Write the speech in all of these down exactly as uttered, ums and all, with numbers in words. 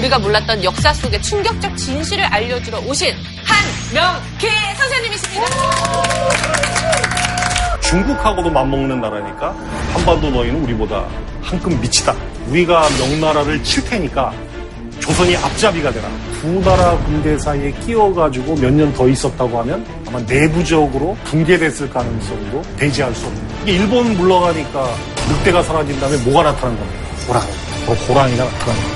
우리가 몰랐던 역사 속의 충격적 진실을 알려주러 오신 한명기 선생님이십니다. 중국하고도 맞먹는 나라니까 한반도 너희는 우리보다 한급 미치다. 우리가 명나라를 칠 테니까 조선이 앞잡이가 되라. 두 나라 군대 사이에 끼어가지고 몇 년 더 있었다고 하면 아마 내부적으로 붕괴됐을 가능성도 배제할 수 없는. 이게 일본 물러가니까 늑대가 사라진 다음에 뭐가 나타난 겁니까? 호랑. 뭐 호랑이가 나타난 겁니다.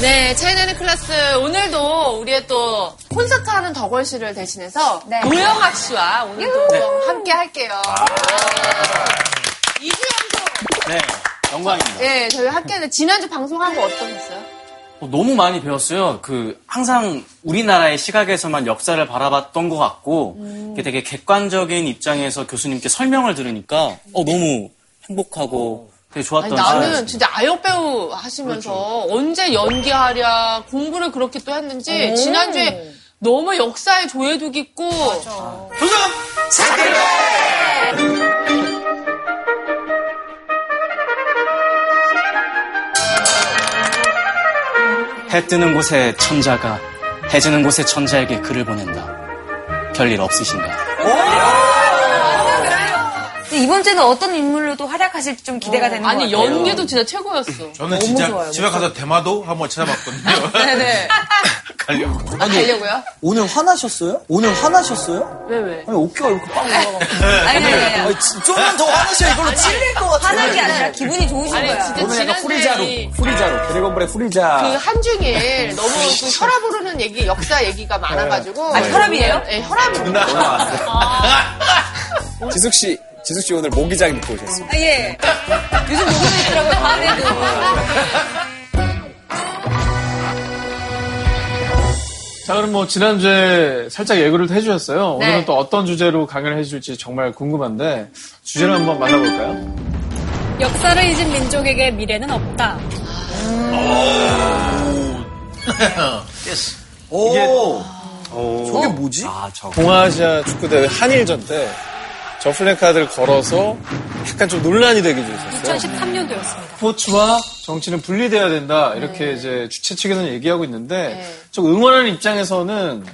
네, 차이나는 클라스 오늘도 우리의 또 콘서트하는 더걸 씨를 대신해서 네. 노영학 씨와 오늘도 네. 함께 할게요. 아~ 이 주 연속. 네, 영광입니다. 네, 저희 학교는 지난주 방송하고 어떠셨어요? 어, 너무 많이 배웠어요. 그 항상 우리나라의 시각에서만 역사를 바라봤던 것 같고 음. 이게 되게 객관적인 입장에서 교수님께 설명을 들으니까 어, 너무 행복하고. 오. 좋았던 아니, 나는 시간이었습니다. 진짜 아역배우 하시면서 그렇죠. 언제 연기하랴 공부를 그렇게 또 했는지 지난주에 너무 역사에 조예도 깊고 도전 사기래! 해 뜨는 곳에 천자가 해 지는 곳에 천자에게 글을 보낸다. 별일 없으신가? 이번 주에는 어떤 인물로도 활약하실지 좀 기대가 어, 되는 것 같아요. 아니 연기도 진짜 최고였어. 저는 진짜 좋아요, 집에 가서 대마도 한번 찾아봤거든요. 네네. 가려고. 아니, 가려고요? 오늘 화나셨어요? 오늘 화나셨어요? 왜 왜? 아니 어깨가 이렇게 빵 올라가고. 아니 아니. 좀만 더 화나셔야 이걸로 찔릴 것 같아요. 화난 게 아니라 기분이 좋으신 거야. 오늘 약간 후리자로. 후리자로. 드래곤볼의 후리자. 그 한중일 너무 그 혈압 오르는 얘기, 역사 얘기가 많아가지고. 아 혈압이에요? 네 혈압이. 지숙 씨. 지숙 씨 오늘 모기장 입고 오셨습니다. 아, 예. 요즘 모기장 있더라고요, 밤에도. 자, 그럼 뭐, 지난주에 살짝 예고를 해주셨어요. 네. 오늘은 또 어떤 주제로 강연을 해줄지 정말 궁금한데, 주제를 한번 만나볼까요? 역사를 잊은 민족에게 미래는 없다. 음. 오. 오. 이게, 오. 저게 뭐지? 아, 동아시아 축구대회 한일전 때, 저 플래카드를 걸어서 약간 좀 논란이 되기도 했었어요. 이천십삼 년도였습니다. 스포츠와 정치는 분리되어야 된다. 이렇게 네. 이제 주최 측에서는 얘기하고 있는데 네. 좀 응원하는 입장에서는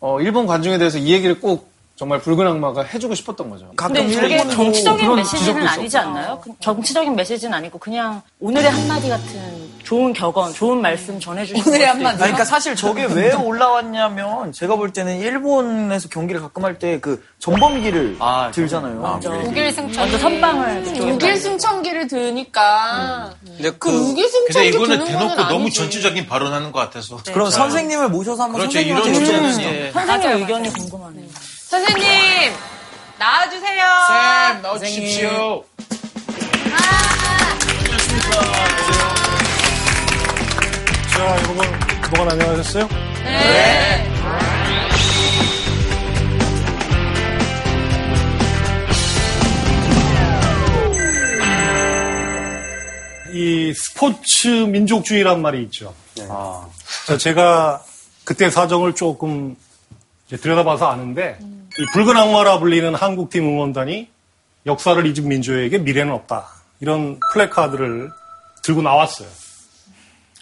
어, 일본 관중에 대해서 이 얘기를 꼭 정말 붉은 악마가 해주고 싶었던 거죠. 근데 저게 정치적인 메시지는 아니지 있었고. 않나요? 정치적인 메시지는 아니고 그냥 오늘의 한마디 같은 좋은 격언, 좋은 말씀 전해주신 오늘의 한마디. 아니, 그러니까 사실 저게 왜 올라왔냐면 제가 볼 때는 일본에서 경기를 가끔 할 때 그 전범기를 아, 들잖아요. 아, 우길승천기. 완전 선방을. 우길승천기를 드니까. 음. 근데 그, 그 우길승천기 이거는 대놓고 너무 전체적인 발언하는 것 같아서. 네. 그럼 잘. 선생님을 모셔서 한번 그렇죠, 선생님한테 여쭤보시죠. 예. 선생님 의견이 궁금하네요. 선생님 나와주세요. 쌤 나와주십시오. 아~ 안녕하십니까. 안녕하세요. 자 여러분 그동안 안녕하셨어요? 네. 네. 이 스포츠 민족주의란 말이 있죠. 네. 아. 자 제가 그때 사정을 조금 들여다봐서 아는데 음. 이 붉은 악마라 불리는 한국팀 응원단이 역사를 잊은 민족에게 미래는 없다. 이런 플래카드를 들고 나왔어요.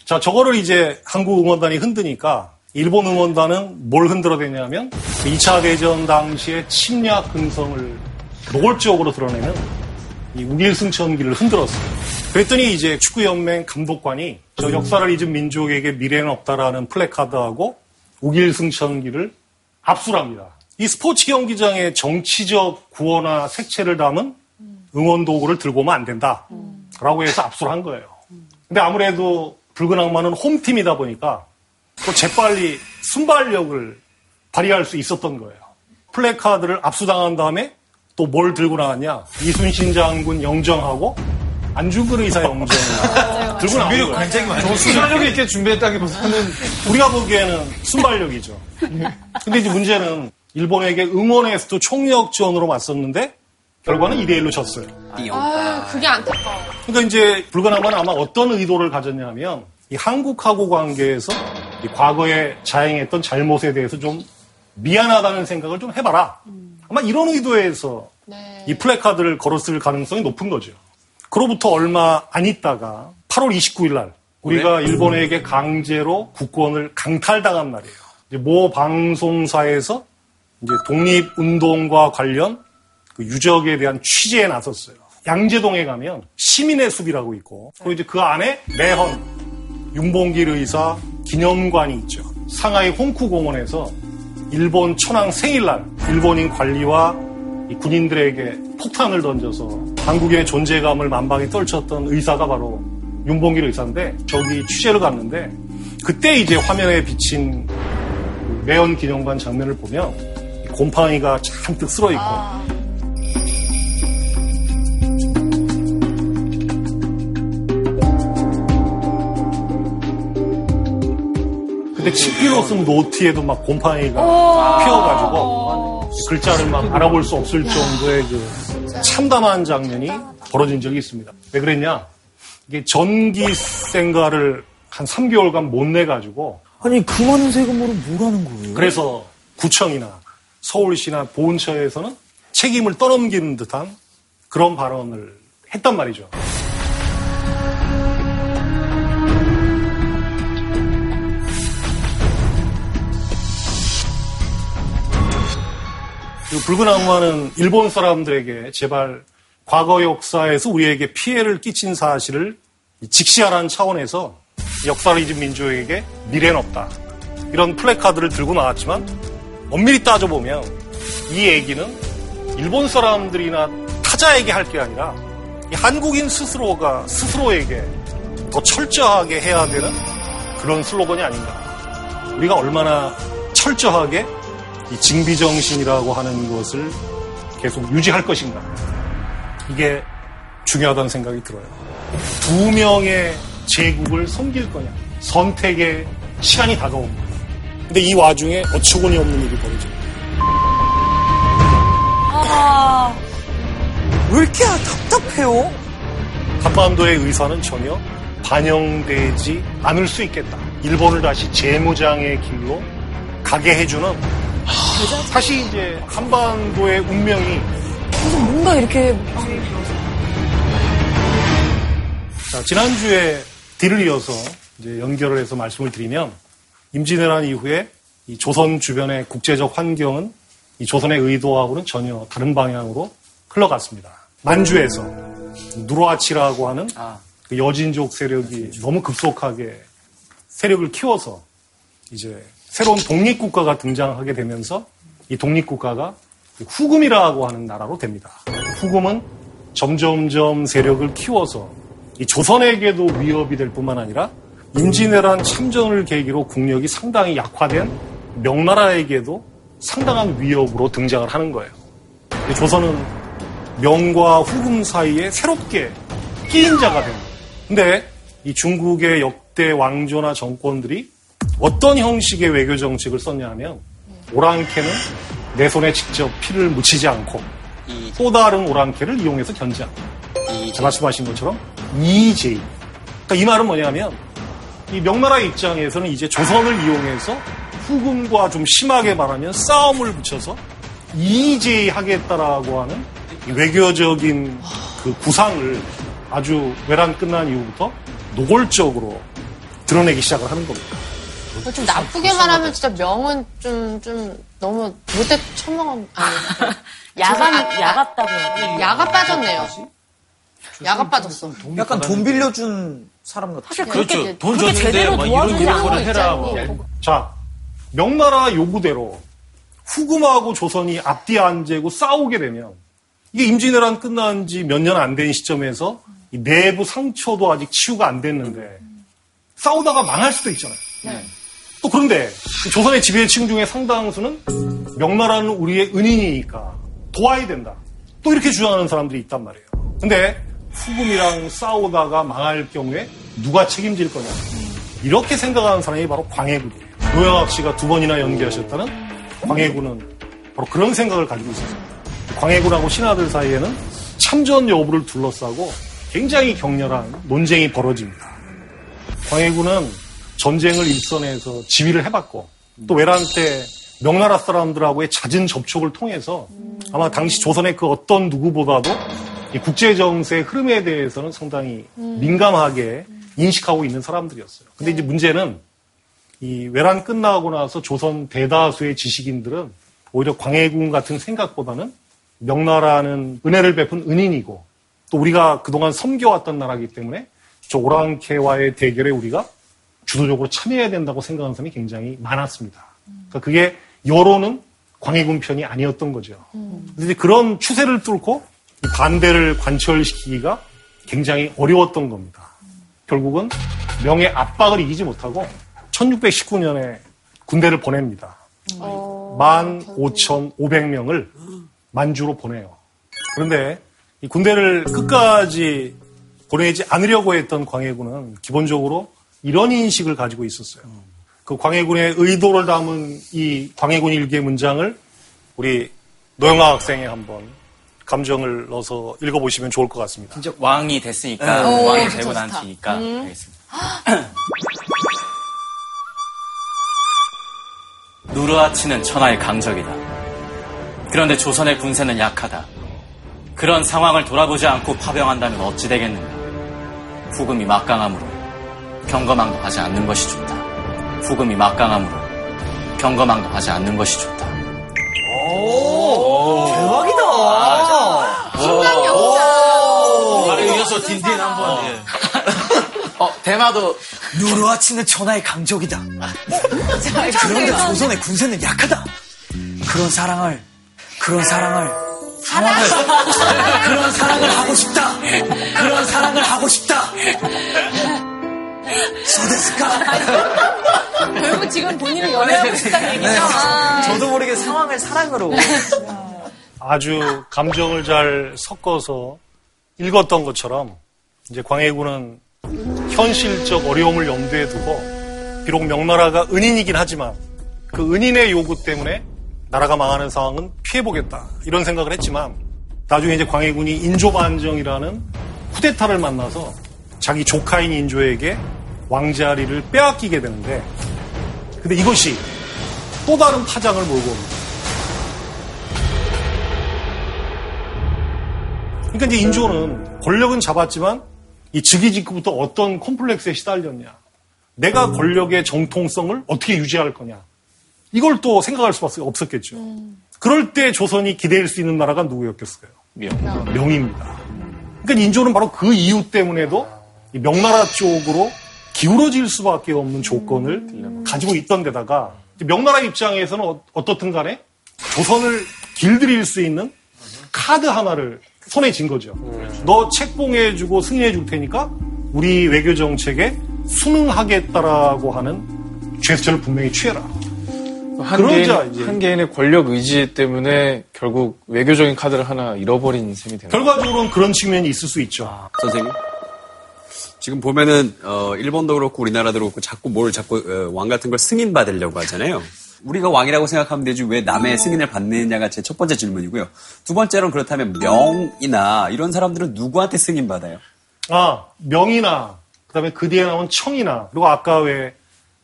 자, 저거를 이제 한국 응원단이 흔드니까 일본 응원단은 뭘 흔들어대냐면 이 차 대전 당시의 침략 근성을 노골적으로 드러내는 이 우길승천기를 흔들었어요. 그랬더니 이제 축구연맹 감독관이 저 역사를 잊은 민족에게 미래는 없다라는 플래카드하고 우길승천기를 압수랍니다. 이 스포츠 경기장에 정치적 구호나 색채를 담은 응원 도구를 들고 오면 안 된다라고 해서 압수를 한 거예요. 근데 아무래도 붉은 악마는 홈팀이다 보니까 또 재빨리 순발력을 발휘할 수 있었던 거예요. 플래카드를 압수당한 다음에 또 뭘 들고 나왔냐? 이순신 장군 영정하고 안중근 의사 영정 들고 나온 거예요. 굉장히 많이 순발력이 있게 준비했다기보다는 우리가 보기에는 순발력이죠. 근데 이제 문제는 일본에게 응원에서도 총력전으로 맞섰는데 결과는 이 대 일로 졌어요. 아, 그게 안타까워. 그러니까 이제 붉은 악마는 아마 어떤 의도를 가졌냐면 이 한국하고 관계에서 이 과거에 자행했던 잘못에 대해서 좀 미안하다는 생각을 좀 해봐라. 아마 이런 의도에서 네. 이 플래카드를 걸었을 가능성이 높은 거죠. 그로부터 얼마 안 있다가 팔월 이십구일 날 우리가 그래? 일본에게 강제로 국권을 강탈당한 날이에요. 이제 모 방송사에서 이제 독립운동과 관련 그 유적에 대한 취재에 나섰어요. 양재동에 가면 시민의 숲이라고 있고, 그리고 이제 그 안에 매헌, 윤봉길 의사 기념관이 있죠. 상하이 홍쿠 공원에서 일본 천황 생일날 일본인 관리와 이 군인들에게 폭탄을 던져서 한국의 존재감을 만방에 떨쳤던 의사가 바로 윤봉길 의사인데, 저기 취재를 갔는데 그때 이제 화면에 비친 매헌 기념관 장면을 보면 곰팡이가 잔뜩 쓸어 있고. 아... 근데 집기로 쓴 노트에도 막 곰팡이가 아... 피어가지고 글자를 막 알아볼 수 없을 정도의 그 참담한 장면이 벌어진 적이 있습니다. 왜 그랬냐? 이게 전기세인가를 한 삼 개월간 못 내가지고. 아니, 그 많은 세금으로 뭘 하는 거예요? 그래서 구청이나 서울시나 보훈처에서는 책임을 떠넘기는 듯한 그런 발언을 했단 말이죠. 붉은 악마는 일본 사람들에게 제발 과거 역사에서 우리에게 피해를 끼친 사실을 직시하라는 차원에서 역사를 잊은 민족에게 미래는 없다, 이런 플래카드를 들고 나왔지만, 엄밀히 따져보면 이 얘기는 일본 사람들이나 타자에게 할 게 아니라 이 한국인 스스로가 스스로에게 더 철저하게 해야 되는 그런 슬로건이 아닌가. 우리가 얼마나 철저하게 이 징비정신이라고 하는 것을 계속 유지할 것인가, 이게 중요하다는 생각이 들어요. 두 명의 제국을 섬길 거냐, 선택의 시간이 다가온 거예요. 근데 이 와중에 어처구니 없는 일이 벌어져. 아, 왜 이렇게 답답해요? 한반도의 의사는 전혀 반영되지 않을 수 있겠다. 일본을 다시 재무장의 길로 가게 해주는, 사실 이제 한반도의 운명이 뭔가 이렇게. 자, 지난주에 뒤를 이어서 이제 연결을 해서 말씀을 드리면, 임진왜란 이후에 이 조선 주변의 국제적 환경은 이 조선의 의도하고는 전혀 다른 방향으로 흘러갔습니다. 만주에서 누르아치라고 하는 그 여진족 세력이 너무 급속하게 세력을 키워서 이제 새로운 독립국가가 등장하게 되면서 이 독립국가가 후금이라고 하는 나라로 됩니다. 후금은 점점점 세력을 키워서 이 조선에게도 위협이 될 뿐만 아니라 임진왜란 참전을 계기로 국력이 상당히 약화된 명나라에게도 상당한 위협으로 등장을 하는 거예요. 조선은 명과 후금 사이에 새롭게 끼인 자가 됩니다. 근데 이 중국의 역대 왕조나 정권들이 어떤 형식의 외교 정책을 썼냐 하면, 오랑캐는 내 손에 직접 피를 묻히지 않고 또 다른 오랑캐를 이용해서 견제한다. 잘 말씀하신 것처럼 이재입. 그러니까 이 말은 뭐냐면, 이 명나라 입장에서는 이제 조선을 이용해서 후금과 좀 심하게 말하면 싸움을 붙여서 이재하겠다라고 하는 이 외교적인 그 구상을 아주 외란 끝난 이후부터 노골적으로 드러내기 시작을 하는 겁니다. 좀 나쁘게 말하면 진짜 명은 좀, 좀 너무 못해 천명한, 아니. 야가, 야갔다고 해야 돼. 야가 빠졌네요. 야가 빠졌어. 약간 돈 빌려준 사람 같아. 사실 그렇게, 그렇죠. 돈 그렇게 제대로 도와주지 않고 있잖니. 자, 명나라 요구대로 후금하고 조선이 앞뒤 안 재고 싸우게 되면, 이게 임진왜란 끝난 지 몇 년 안 된 시점에서 이 내부 상처도 아직 치유가 안 됐는데 싸우다가 망할 수도 있잖아요. 네. 또 그런데 조선의 지배층 중에 상당수는 명나라는 우리의 은인이니까 도와야 된다, 또 이렇게 주장하는 사람들이 있단 말이에요. 근데 후금이랑 싸우다가 망할 경우에 누가 책임질 거냐, 이렇게 생각하는 사람이 바로 광해군이에요. 노영학 씨가 두 번이나 연기하셨다는 광해군은 바로 그런 생각을 가지고 있었습니다. 광해군하고 신하들 사이에는 참전 여부를 둘러싸고 굉장히 격렬한 논쟁이 벌어집니다. 광해군은 전쟁을 일선에서 지휘를 해봤고, 또 외란 때 명나라 사람들하고의 잦은 접촉을 통해서 아마 당시 조선의 그 어떤 누구보다도 국제정세의 흐름에 대해서는 상당히 민감하게 인식하고 있는 사람들이었어요. 근데 이제 문제는 이 외란 끝나고 나서 조선 대다수의 지식인들은 오히려 광해군 같은 생각보다는 명나라는 은혜를 베푼 은인이고 또 우리가 그동안 섬겨왔던 나라이기 때문에 저 오랑캐와의 대결에 우리가 주도적으로 참여해야 된다고 생각하는 사람이 굉장히 많았습니다. 그러니까 그게 여론은 광해군 편이 아니었던 거죠. 그런데 그런 추세를 뚫고 반대를 관철시키기가 굉장히 어려웠던 겁니다. 결국은 명의 압박을 이기지 못하고 천육백십구 년에 군대를 보냅니다. 어... 만 오천오백 명을 만주로 보내요. 그런데 이 군대를 끝까지 보내지 않으려고 했던 광해군은 기본적으로 이런 인식을 가지고 있었어요. 그 광해군의 의도를 담은 이 광해군 일기의 문장을 우리 노영아 학생이 한번 감정을 넣어서 읽어보시면 좋을 것 같습니다. 진짜 왕이 됐으니까, 응. 왕이 되고 난 뒤니까. 응. 알겠습니다. 누르하치는 천하의 강적이다. 그런데 조선의 군세는 약하다. 그런 상황을 돌아보지 않고 파병한다면 어찌 되겠는가. 후금이 막강함으로 경거망도 하지 않는 것이 좋다. 후금이 막강함으로 경거망도 하지 않는 것이 좋다. 오, 오~ 대박이다. 신강 역사. 바로 이어서 딘딘 한번. 예. 어, 대마도 누르하치는 천하의 강적이다. 그런데 조선의 군세는 약하다. 그런 사랑을, 그런 사랑을. 사랑? 그런 사랑을 하고 싶다. 그런 사랑을 하고 싶다. 소데스카. 결국 지금 본인은 연애하고 싶다는 얘기죠. 네. 아, 저도 모르게 상황을 사랑으로. 아주 감정을 잘 섞어서 읽었던 것처럼 이제 광해군은 현실적 어려움을 염두에 두고 비록 명나라가 은인이긴 하지만 그 은인의 요구 때문에 나라가 망하는 상황은 피해보겠다 이런 생각을 했지만 나중에 이제 광해군이 인조반정이라는 쿠데타를 만나서 자기 조카인 인조에게 왕자리를 빼앗기게 되는데 근데 이것이 또 다른 파장을 몰고 옵니다. 그러니까 이제 인조는 권력은 잡았지만 이 즉위 직후부터 어떤 콤플렉스에 시달렸냐, 내가 권력의 정통성을 어떻게 유지할 거냐, 이걸 또 생각할 수밖에 없었겠죠. 음. 그럴 때 조선이 기대할 수 있는 나라가 누구였겠어요? 명. 명입니다. 그러니까 인조는 바로 그 이유 때문에도 이 명나라 쪽으로 기울어질 수밖에 없는 조건을 음. 가지고 있던 데다가 명나라 입장에서는 어, 어떻든 간에 조선을 길들일 수 있는 카드 하나를 손에 쥔 거죠. 음. 너 책봉해주고 승인해줄 테니까 우리 외교정책에 순응하겠다라고 하는 제스처를 분명히 취해라. 한, 그러자, 개인, 이제. 한 개인의 권력 의지 때문에 결국 외교적인 카드를 하나 잃어버린 셈이 되는 거죠. 결과적으로는 그런 측면이 있을 수 있죠. 아, 선생님, 지금 보면은 어, 일본도 그렇고 우리나라도 그렇고 자꾸 뭘 자꾸 어, 왕 같은 걸 승인받으려고 하잖아요. 우리가 왕이라고 생각하면 되지 왜 남의 승인을 받느냐가 제 첫 번째 질문이고요. 두 번째로는 그렇다면 명이나 이런 사람들은 누구한테 승인받아요? 아, 명이나 그다음에 그 뒤에 나온 청이나 그리고 아까 왜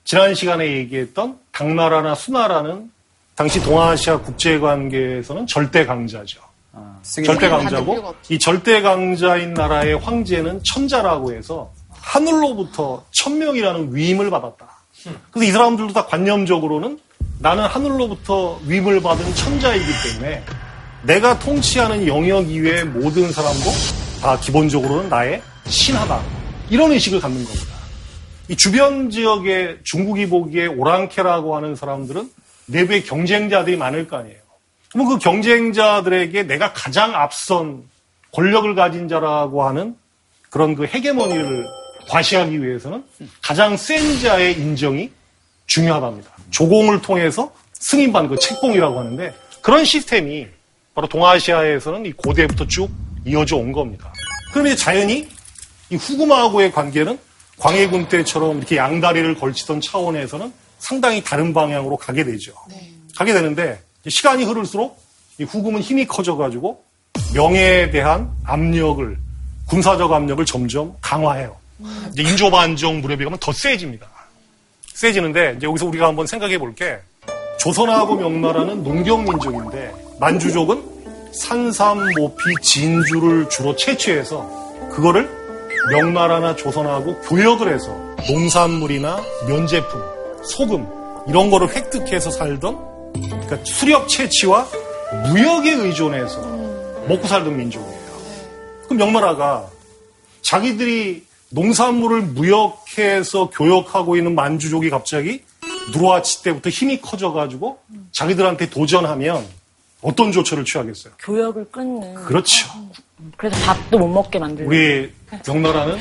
지난 시간에 얘기했던 당나라나 수나라는 당시 동아시아 국제관계에서는 절대 강자죠. 아, 절대 강자고 이 절대 강자인 나라의 황제는 천자라고 해서 하늘로부터 천명이라는 위임을 받았다. 그래서 이 사람들도 다 관념적으로는 나는 하늘로부터 위임을 받은 천자이기 때문에 내가 통치하는 영역 이외의 모든 사람도 다 기본적으로는 나의 신하다. 이런 의식을 갖는 겁니다. 이 주변 지역의 중국이 보기에 오랑캐라고 하는 사람들은 내부의 경쟁자들이 많을 거 아니에요. 그럼 그 경쟁자들에게 내가 가장 앞선 권력을 가진 자라고 하는 그런 그 헤게모니를 과시하기 위해서는 가장 센 자의 인정이 중요하답니다. 조공을 통해서 승인받는 그 책봉이라고 하는데 그런 시스템이 바로 동아시아에서는 이 고대부터 쭉 이어져 온 겁니다. 그런데 자연히 이 후금하고의 관계는 광해군 때처럼 이렇게 양다리를 걸치던 차원에서는 상당히 다른 방향으로 가게 되죠. 네. 가게 되는데 시간이 흐를수록 이 후금은 힘이 커져가지고 명예에 대한 압력을, 군사적 압력을 점점 강화해요. 음. 이제 인조반정 무렵에 가면 더 세집니다. 세지는데 이제 여기서 우리가 한번 생각해 볼 게 조선하고 명나라는 농경민족인데 만주족은 산삼, 모피, 진주를 주로 채취해서 그거를 명나라나 조선하고 교역을 해서 농산물이나 면제품, 소금 이런 거를 획득해서 살던, 그러니까 수력 채취와 무역에 의존해서 먹고 살던 민족이에요. 그럼 명나라가 자기들이 농산물을 무역해서 교역하고 있는 만주족이 갑자기 누로아치 때부터 힘이 커져가지고 자기들한테 도전하면 어떤 조처를 취하겠어요? 교역을 끊는. 그렇죠. 그래서 밥도 못 먹게 만들고. 우리 명나라는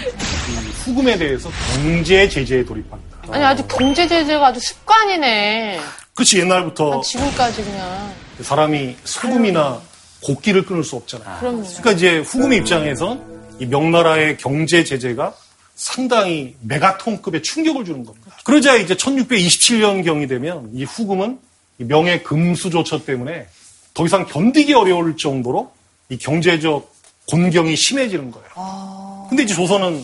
후금에 대해서 경제 제재에 돌입합니다. 아니, 아주 경제 제재가 아주 습관이네. 그렇지, 옛날부터. 지금까지 그냥. 사람이 소금이나 곡기를 끊을 수 없잖아요. 그럼요. 그러니까 이제 후금의 입장에선 이 명나라의 경제 제재가 상당히 메가톤급의 충격을 주는 겁니다. 그러자 이제 천육백이십칠 년경이 되면 이 후금은 이 명의 금수조처 때문에 더 이상 견디기 어려울 정도로 이 경제적 곤경이 심해지는 거예요. 아... 근데 이제 조선은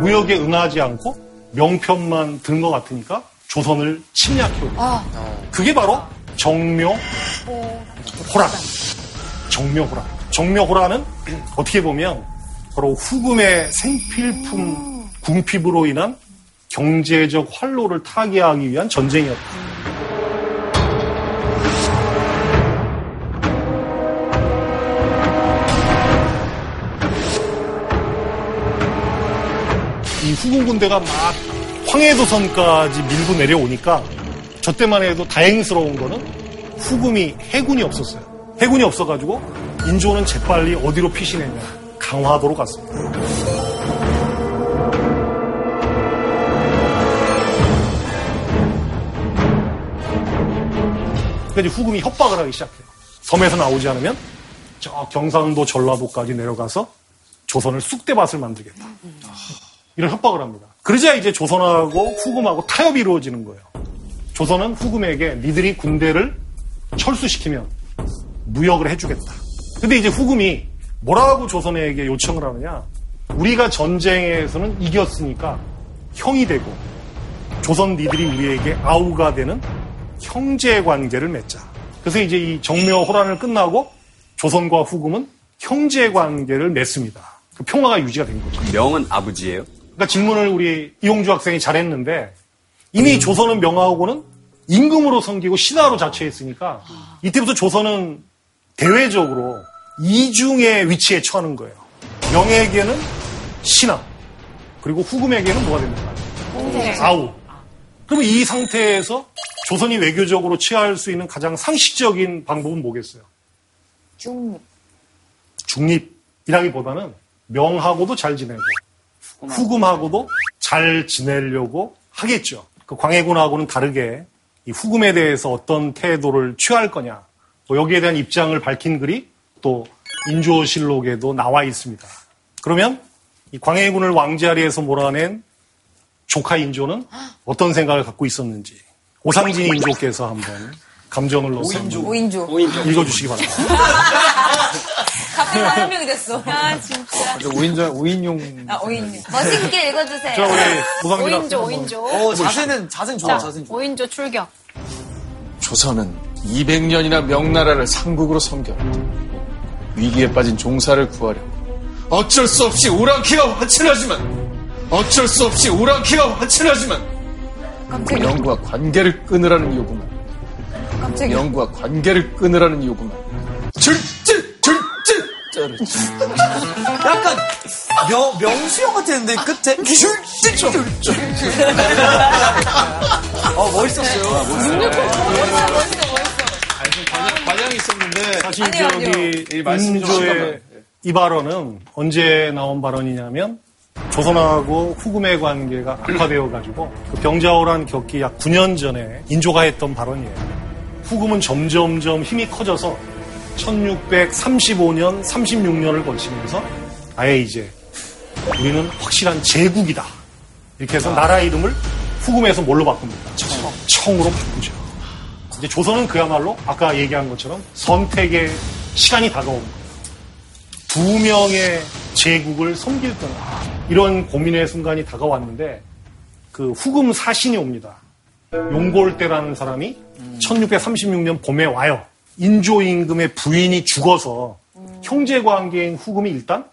무역에 응하지 않고 명편만 드는 것 같으니까 조선을 침략해요. 아... 그게 바로 정묘호라. 정묘호라. 정묘호라는 어떻게 보면 바로 후금의 생필품 궁핍으로 인한 경제적 활로를 타개하기 위한 전쟁이었다. 이 후금 군대가 막 황해도선까지 밀고 내려오니까 저 때만 해도 다행스러운 거는 후금이 해군이 없었어요. 해군이 없어가지고 인조는 재빨리 어디로 피신했냐, 강화도로 갔습니다. 그러니까 이제 후금이 협박을 하기 시작해요. 섬에서 나오지 않으면 저 경상도 전라도까지 내려가서 조선을 쑥대밭을 만들겠다. 이런 협박을 합니다. 그러자 이제 조선하고 후금하고 타협이 이루어지는 거예요. 조선은 후금에게 니들이 군대를 철수시키면 무역을 해주겠다. 근데 이제 후금이 뭐라고 조선에게 요청을 하느냐. 우리가 전쟁에서는 이겼으니까 형이 되고 조선 니들이 우리에게 아우가 되는 형제 관계를 맺자. 그래서 이제 이 정묘호란을 끝나고 조선과 후금은 형제 관계를 맺습니다. 그 평화가 유지가 된 거죠. 명은 아버지예요? 그러니까 질문을 우리 이용주 학생이 잘했는데, 이미 음. 조선은 명하고는 임금으로 섬기고 신하로 자처했으니까 이때부터 조선은 대외적으로 이중의 위치에 처하는 거예요. 명에게는 신하, 그리고 후금에게는 뭐가 됩니까? 네. 아우. 그럼 이 상태에서 조선이 외교적으로 취할 수 있는 가장 상식적인 방법은 뭐겠어요? 중립. 중립이라기보다는 명하고도 잘 지내고 후금하고도 잘 지내려고 하겠죠. 그 광해군하고는 다르게 이 후금에 대해서 어떤 태도를 취할 거냐, 뭐 여기에 대한 입장을 밝힌 글이 또 인조실록에도 나와 있습니다. 그러면 이 광해군을 왕자리에서 몰아낸 조카 인조는 어떤 생각을 갖고 있었는지 오상진 인조께서 한번 감정을 넣어서 오인조, 오인조. 읽어주시기 바랍니다. 갑자기 한 명이 됐어. 아, 진짜. 오인자, 오인용. 아, 오인용. 멋있게 읽어주세요. 자, 우리 오인조, 오인조. 어, 자세는, 자세는 좋아, 자세는 좋아. 오인조 출격. 조선은 이백 년이나 명나라를 상국으로 섬겼다. 위기에 빠진 종사를 구하려고 어쩔 수 없이 오랑캐가 화친하지만, 어쩔 수 없이 오랑캐가 화친하지만, 영과 관계를 끊으라는 요구만. 깜짝이야. 영과 관계를 끊으라는 요구만. 절대! 약간 명, 명수형 같았는데 끝에 어 멋있었어요. 과장이 있었는데 사실 저기 인조의 이 발언은 언제 나온 발언이냐면 조선하고 후금의 관계가 악화되어가지고 그 병자호란 겪기 약 구 년 전에 인조가 했던 발언이에요. 후금은 점점점 힘이 커져서 천육백삼십오 년, 삼십육 년을 거치면서 아예 이제 우리는 확실한 제국이다. 이렇게 해서 나라 이름을 후금에서 뭘로 바꿉니다? 청. 청으로 바꾸죠. 이제 조선은 그야말로 아까 얘기한 것처럼 선택의 시간이 다가온 거예요. 두 명의 제국을 섬길 때는 이런 고민의 순간이 다가왔는데 그 후금 사신이 옵니다. 용골대라는 사람이 천육백삼십육 년 봄에 와요. 인조 임금의 부인이 죽어서 음. 형제관계인 후금이 일단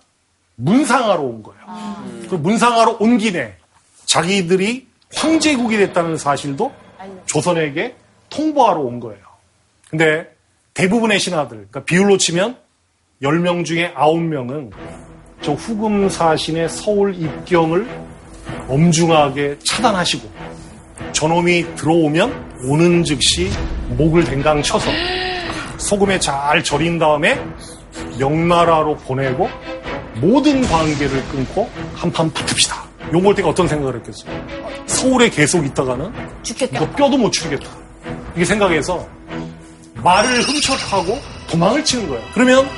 문상하러 온 거예요. 아. 그리고 문상하로 옮기네. 자기들이 황제국이 됐다는 사실도 조선에게 통보하러 온 거예요. 근데 대부분의 신하들, 그러니까 비율로 치면 열 명 중에 아홉 명은 저 후금 사신의 서울 입경을 엄중하게 차단하시고 저놈이 들어오면 오는 즉시 목을 댕강 쳐서 소금에 잘 절인 다음에 명나라로 보내고 모든 관계를 끊고 한판 붙읍시다. 용골대가 어떤 생각을 했겠어요? 서울에 계속 있다가는 죽겠다. 이거 뼈도 못 추리겠다. 이게 생각해서 말을 훔쳐타고 도망을 치는 거예요. 그러면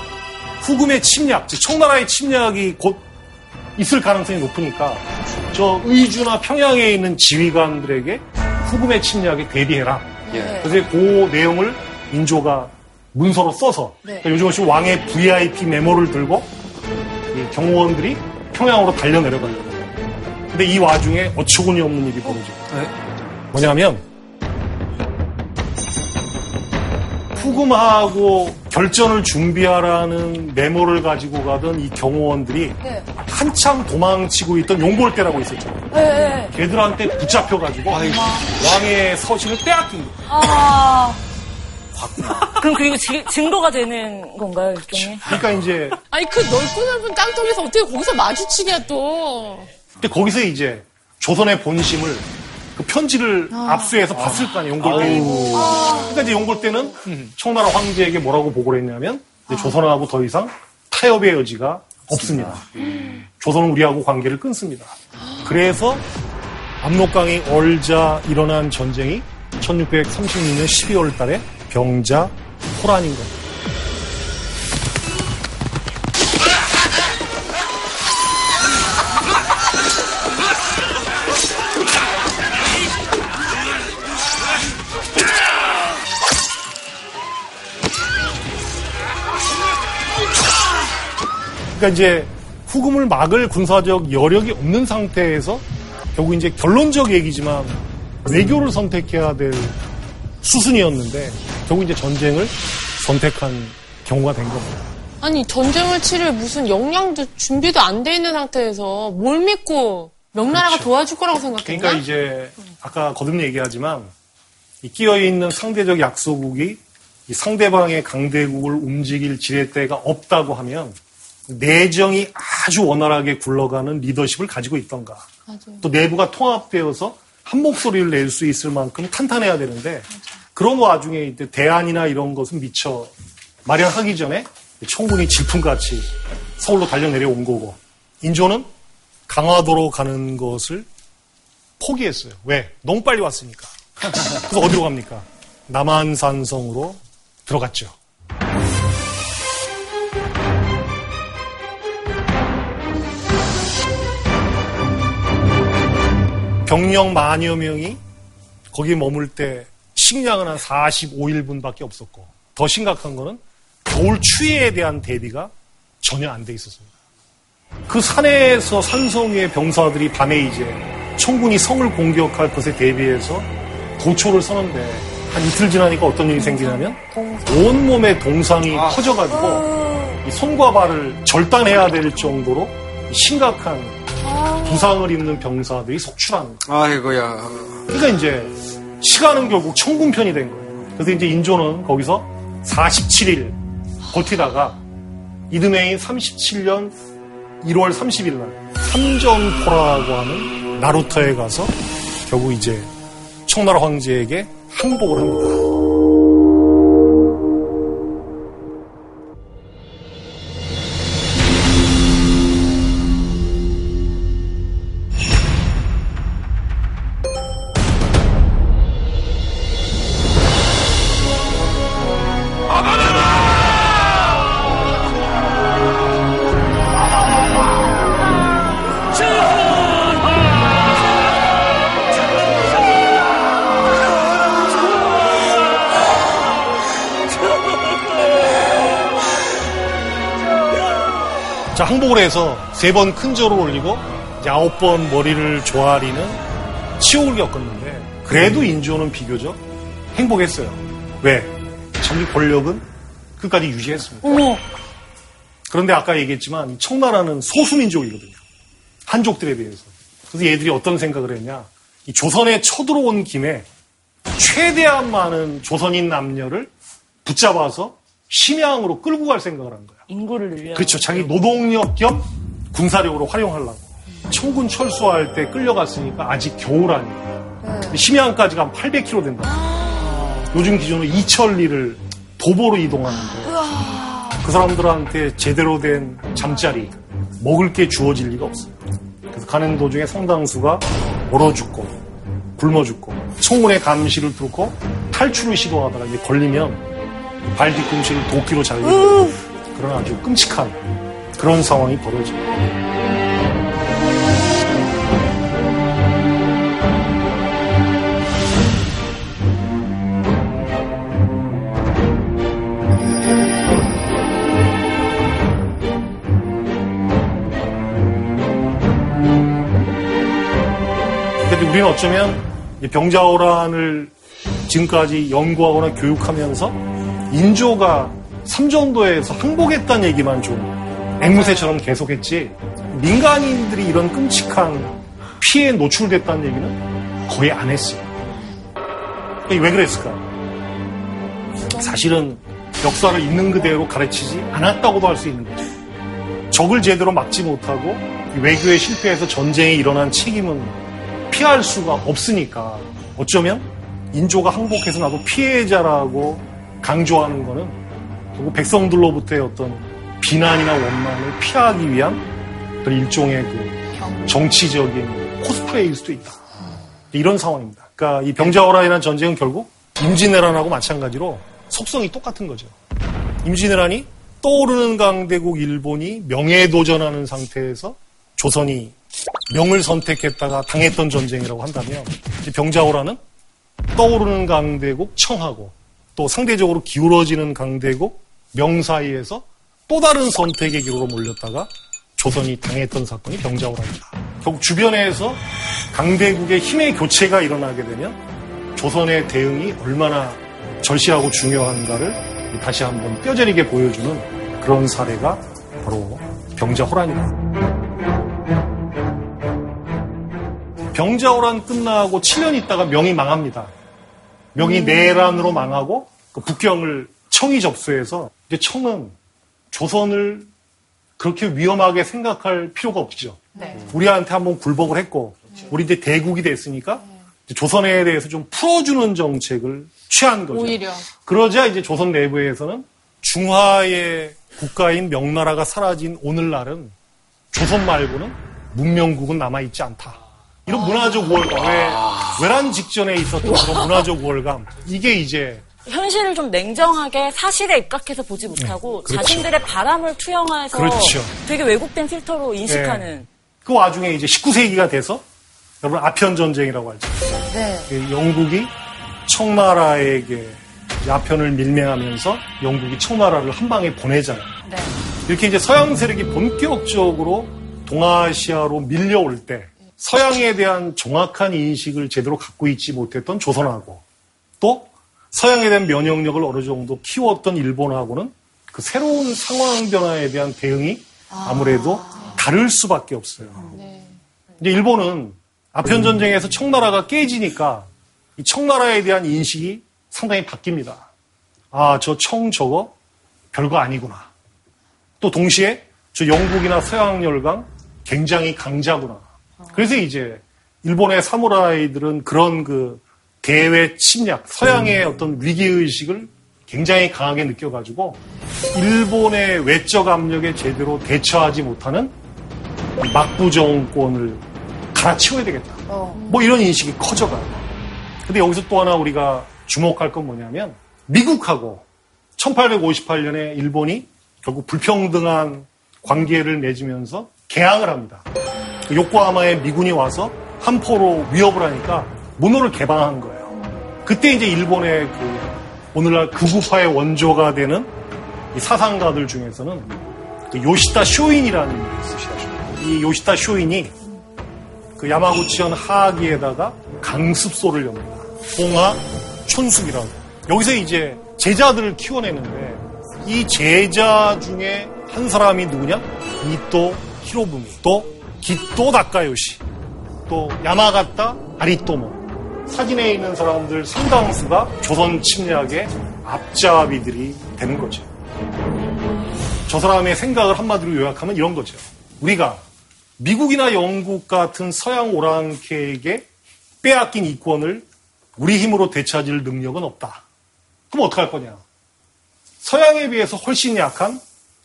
후금의 침략, 즉 청나라의 침략이 곧 있을 가능성이 높으니까 저 의주나 평양에 있는 지휘관들에게 후금의 침략에 대비해라. 예. 그래서 그 내용을 인조가 문서로 써서 네. 그러니까 요즘은 왕의 브이아이피 메모를 들고 이 경호원들이 평양으로 달려 내려가려고. 근데 이 와중에 어처구니 없는 일이 벌어져요. 네. 뭐냐면 후금하고 결전을 준비하라는 메모를 가지고 가던 이 경호원들이 네. 한참 도망치고 있던 용골대라고 있었잖아요. 네. 걔들한테 붙잡혀가지고 아이고, 왕의 서신을 빼앗긴 거예요. 아... 그럼 그리고 지, 증거가 되는 건가요, 일종의? 그러니까 이제 아니 그 넓고 넓은 땅덩이에서 어떻게 거기서 마주치냐 또. 근데 거기서 이제 조선의 본심을 그 편지를 아. 압수해서 봤을 거 아니에요, 용골대. 아. 그러니까 이제 용골대는 청나라 황제에게 뭐라고 보고를 했냐면 이제 아. 조선하고 더 이상 타협의 여지가 없습니다. 없습니다. 음. 조선은 우리하고 관계를 끊습니다. 아. 그래서 압록강이 얼자 일어난 전쟁이 천육백삼십육 년 십이월 달에 병자 호란인 겁니다. 그러니까 이제 후금을 막을 군사적 여력이 없는 상태에서 결국 이제 결론적 얘기지만 외교를 선택해야 될 수순이었는데 결국 이제 전쟁을 선택한 경우가 된 겁니다. 아니 전쟁을 치를 무슨 역량도 준비도 안 돼 있는 상태에서 뭘 믿고 명나라가 그렇죠. 도와줄 거라고 생각했나? 그러니까 이제 아까 거듭 얘기하지만 이 끼어있는 상대적 약소국이 이 상대방의 강대국을 움직일 지렛대가 없다고 하면 내정이 아주 원활하게 굴러가는 리더십을 가지고 있던가 맞아요. 또 내부가 통합되어서 한 목소리를 낼 수 있을 만큼 탄탄해야 되는데 그런 와중에 이제 대안이나 이런 것은 미처 마련하기 전에 청군이 질풍같이 서울로 달려 내려온 거고 인조는 강화도로 가는 것을 포기했어요. 왜? 너무 빨리 왔으니까. 그래서 어디로 갑니까? 남한산성으로 들어갔죠. 병력 만여 명이 거기에 머물 때 식량은 한 사십오 일분밖에 없었고 더 심각한 거는 겨울 추위에 대한 대비가 전혀 안 돼 있었습니다. 그 산에서 산성 위의 병사들이 밤에 이제 청군이 성을 공격할 것에 대비해서 도초를 서는데 한 이틀 지나니까 어떤 일이 생기냐면 온몸에 동상이 아. 퍼져가지고 이 손과 발을 절단해야 될 정도로 심각한 부상을 입는 병사들이 속출하는 거예요. 아이고야. 그러니까 이제 시간은 결국 청군 편이 된 거예요. 그래서 이제 인조는 거기서 사십칠 일 버티다가 이듬해인 삼십칠 년 일월 삼십 일 날 삼전포라고 하는 나루터에 가서 결국 이제 청나라 황제에게 항복을 합니다. 항복을 해서 세 번 큰 절을 올리고 아홉 번 머리를 조아리는 치욕을 겪었는데 그래도 인조는 비교적 행복했어요. 왜? 자기 권력은 끝까지 유지했습니다. 어머. 그런데 아까 얘기했지만 청나라는 소수민족이거든요. 한족들에 비해서. 그래서 얘들이 어떤 생각을 했냐. 이 조선에 쳐들어온 김에 최대한 많은 조선인 남녀를 붙잡아서 심양으로 끌고 갈 생각을 한 거야. 인구를 늘려. 그렇죠. 자기 노동력 겸 군사력으로 활용하려고. 청군 철수할 때 끌려갔으니까 아직 겨울아니에요. 네. 심양까지 가면 팔백 킬로미터 된다. 아... 요즘 기준으로 이천리를 도보로 이동하는데 아... 그 사람들한테 제대로 된 잠자리, 먹을 게 주어질 리가 없어요. 그래서 가는 도중에 상당수가 얼어 죽고 굶어 죽고 청군의 감시를 뚫고 탈출을 시도하다가 이제 걸리면 발 뒤꿈치를 도끼로 잘리고 으... 그런 아주 끔찍한 그런 상황이 벌어집니다. 근데 우리는 어쩌면 병자호란을 지금까지 연구하거나 교육하면서 인조가 삼전도에서 항복했다는 얘기만 좀 앵무새처럼 계속했지 민간인들이 이런 끔찍한 피해에 노출됐다는 얘기는 거의 안 했어요. 왜 그랬을까? 사실은 역사를 있는 그대로 가르치지 않았다고도 할 수 있는 거죠. 적을 제대로 막지 못하고 외교에 실패해서 전쟁에 일어난 책임은 피할 수가 없으니까 어쩌면 인조가 항복해서 나도 피해자라고 강조하는 거는 결국 백성들로부터의 어떤 비난이나 원망을 피하기 위한 그런 일종의 그 정치적인 코스프레일 수도 있다. 이런 상황입니다. 그러니까 이 병자호란이라는 전쟁은 결국 임진왜란하고 마찬가지로 속성이 똑같은 거죠. 임진왜란이 떠오르는 강대국 일본이 명예에 도전하는 상태에서 조선이 명을 선택했다가 당했던 전쟁이라고 한다면 병자호란은 떠오르는 강대국 청하고 또 상대적으로 기울어지는 강대국 명 사이에서 또 다른 선택의 기로로 몰렸다가 조선이 당했던 사건이 병자호란이다. 결국 주변에서 강대국의 힘의 교체가 일어나게 되면 조선의 대응이 얼마나 절실하고 중요한가를 다시 한번 뼈저리게 보여주는 그런 사례가 바로 병자호란이다. 병자호란 끝나고 칠 년 있다가 명이 망합니다. 명이 내란으로 망하고 그 북경을 청이 접수해서 이제 청은 조선을 그렇게 위험하게 생각할 필요가 없죠. 네. 우리한테 한번 굴복을 했고 우리 이제 대국이 됐으니까 이제 조선에 대해서 좀 풀어주는 정책을 취한 거죠. 오히려. 그러자 이제 조선 내부에서는 중화의 국가인 명나라가 사라진 오늘날은 조선 말고는 문명국은 남아있지 않다. 이런 문화적 우월감, 왜, 외란 직전에 있었던 그런 문화적 우월감, 이게 이제. 현실을 좀 냉정하게 사실에 입각해서 보지 못하고 네, 그렇죠. 자신들의 바람을 투영해서 그렇죠. 되게 왜곡된 필터로 인식하는. 네. 그 와중에 이제 십구 세기가 돼서 여러분 아편 전쟁이라고 알죠. 네. 영국이 청나라에게 아편을 밀매하면서 영국이 청나라를 한 방에 보내잖아요. 네. 이렇게 이제 서양 세력이 본격적으로 동아시아로 밀려올 때 서양에 대한 정확한 인식을 제대로 갖고 있지 못했던 조선하고 또 서양에 대한 면역력을 어느 정도 키웠던 일본하고는 그 새로운 상황 변화에 대한 대응이 아무래도 아... 다를 수밖에 없어요. 네. 이제 일본은 아편 전쟁에서 청나라가 깨지니까 이 청나라에 대한 인식이 상당히 바뀝니다. 아, 저 청 저거 별거 아니구나. 또 동시에 저 영국이나 서양 열강 굉장히 강자구나. 그래서 이제 일본의 사무라이들은 그런 그 대외 침략, 서양의 어떤 위기의식을 굉장히 강하게 느껴가지고 일본의 외적 압력에 제대로 대처하지 못하는 막부 정권을 갈아치워야 되겠다. 뭐 이런 인식이 커져가요. 근데 여기서 또 하나 우리가 주목할 건 뭐냐면 미국하고 천팔백오십팔 년에 일본이 결국 불평등한 관계를 맺으면서 개항을 합니다. 요코하마에 미군이 와서 한포로 위협을 하니까 모노를 개방한 거예요. 그때 이제 일본의 그 오늘날 극우파의 원조가 되는 이 사상가들 중에서는 그 요시다 쇼인이라는 분이 있어요. 이 요시다 쇼인이 그 야마구치현 하악이에다가 강습소를 엽니다. 봉하 촌숙이라고. 여기서 이제 제자들을 키워내는데 이 제자 중에 한 사람이 누구냐? 이토 히로부미. 또 기토 다카요시, 또 야마가타 아리토모, 사진에 있는 사람들 상당수가 조선 침략의 앞잡이들이 되는 거죠. 저 사람의 생각을 한마디로 요약하면 이런 거죠. 우리가 미국이나 영국 같은 서양 오랑캐에게 빼앗긴 이권을 우리 힘으로 되찾을 능력은 없다. 그럼 어떡할 거냐? 서양에 비해서 훨씬 약한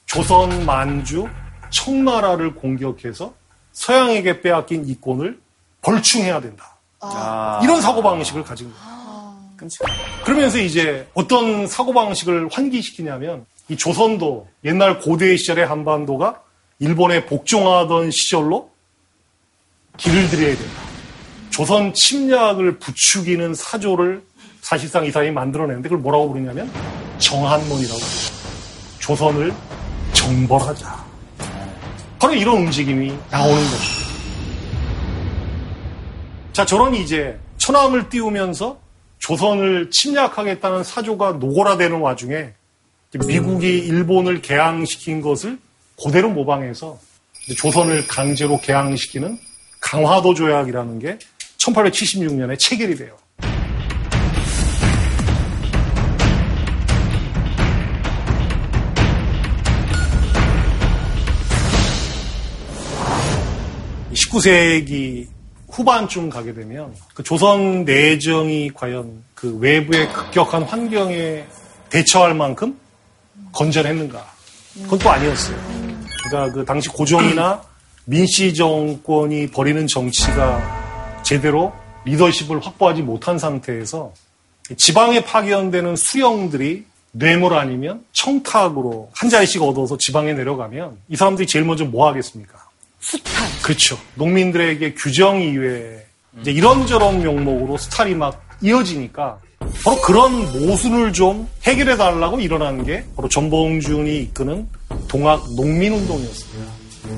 조선, 만주, 청나라를 공격해서 서양에게 빼앗긴 이권을 벌충해야 된다. 아. 이런 사고방식을 가진 거예요. 아. 그러면서 이제 어떤 사고방식을 환기시키냐면, 이 조선도 옛날 고대 시절의 한반도가 일본에 복종하던 시절로 길을 들여야 된다. 조선 침략을 부추기는 사조를 사실상 이 사람이 만들어내는데, 그걸 뭐라고 부르냐면 정한론이라고 부릅니다. 조선을 정벌하자. 바로 이런 움직임이 나오는 것입니다. 자, 저런 이제 천황을 띄우면서 조선을 침략하겠다는 사조가 노골화되는 와중에 미국이 일본을 개항시킨 것을 그대로 모방해서 조선을 강제로 개항시키는 강화도 조약이라는 게 천팔백칠십육 년에 체결이 돼요. 십구 세기 후반쯤 가게 되면 그 조선 내정이 과연 그 외부의 급격한 환경에 대처할 만큼 건전했는가? 그건 또 아니었어요. 그러니까 그 당시 고종이나 민씨 정권이 벌이는 정치가 제대로 리더십을 확보하지 못한 상태에서 지방에 파견되는 수령들이 뇌물 아니면 청탁으로 한 자리씩 얻어서 지방에 내려가면 이 사람들이 제일 먼저 뭐 하겠습니까? 수탈. 그렇죠. 농민들에게 규정 이외에 이제 이런저런 명목으로 수탈이 막 이어지니까 바로 그런 모순을 좀 해결해달라고 일어난 게 바로 전봉준이 이끄는 동학 농민운동이었습니다.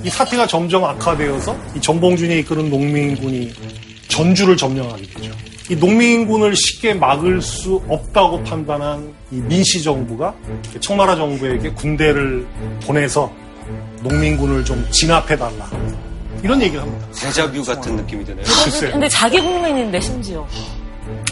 이 사태가 점점 악화되어서 이 전봉준이 이끄는 농민군이 전주를 점령하게 되죠. 이 농민군을 쉽게 막을 수 없다고 판단한 이 민씨 정부가 청나라 정부에게 군대를 보내서 농민군을 좀 진압해달라, 이런 얘기를 합니다. 데자뷰 같은 느낌이 드네요. 글쎄요. 근데 자기 국민인데 심지어.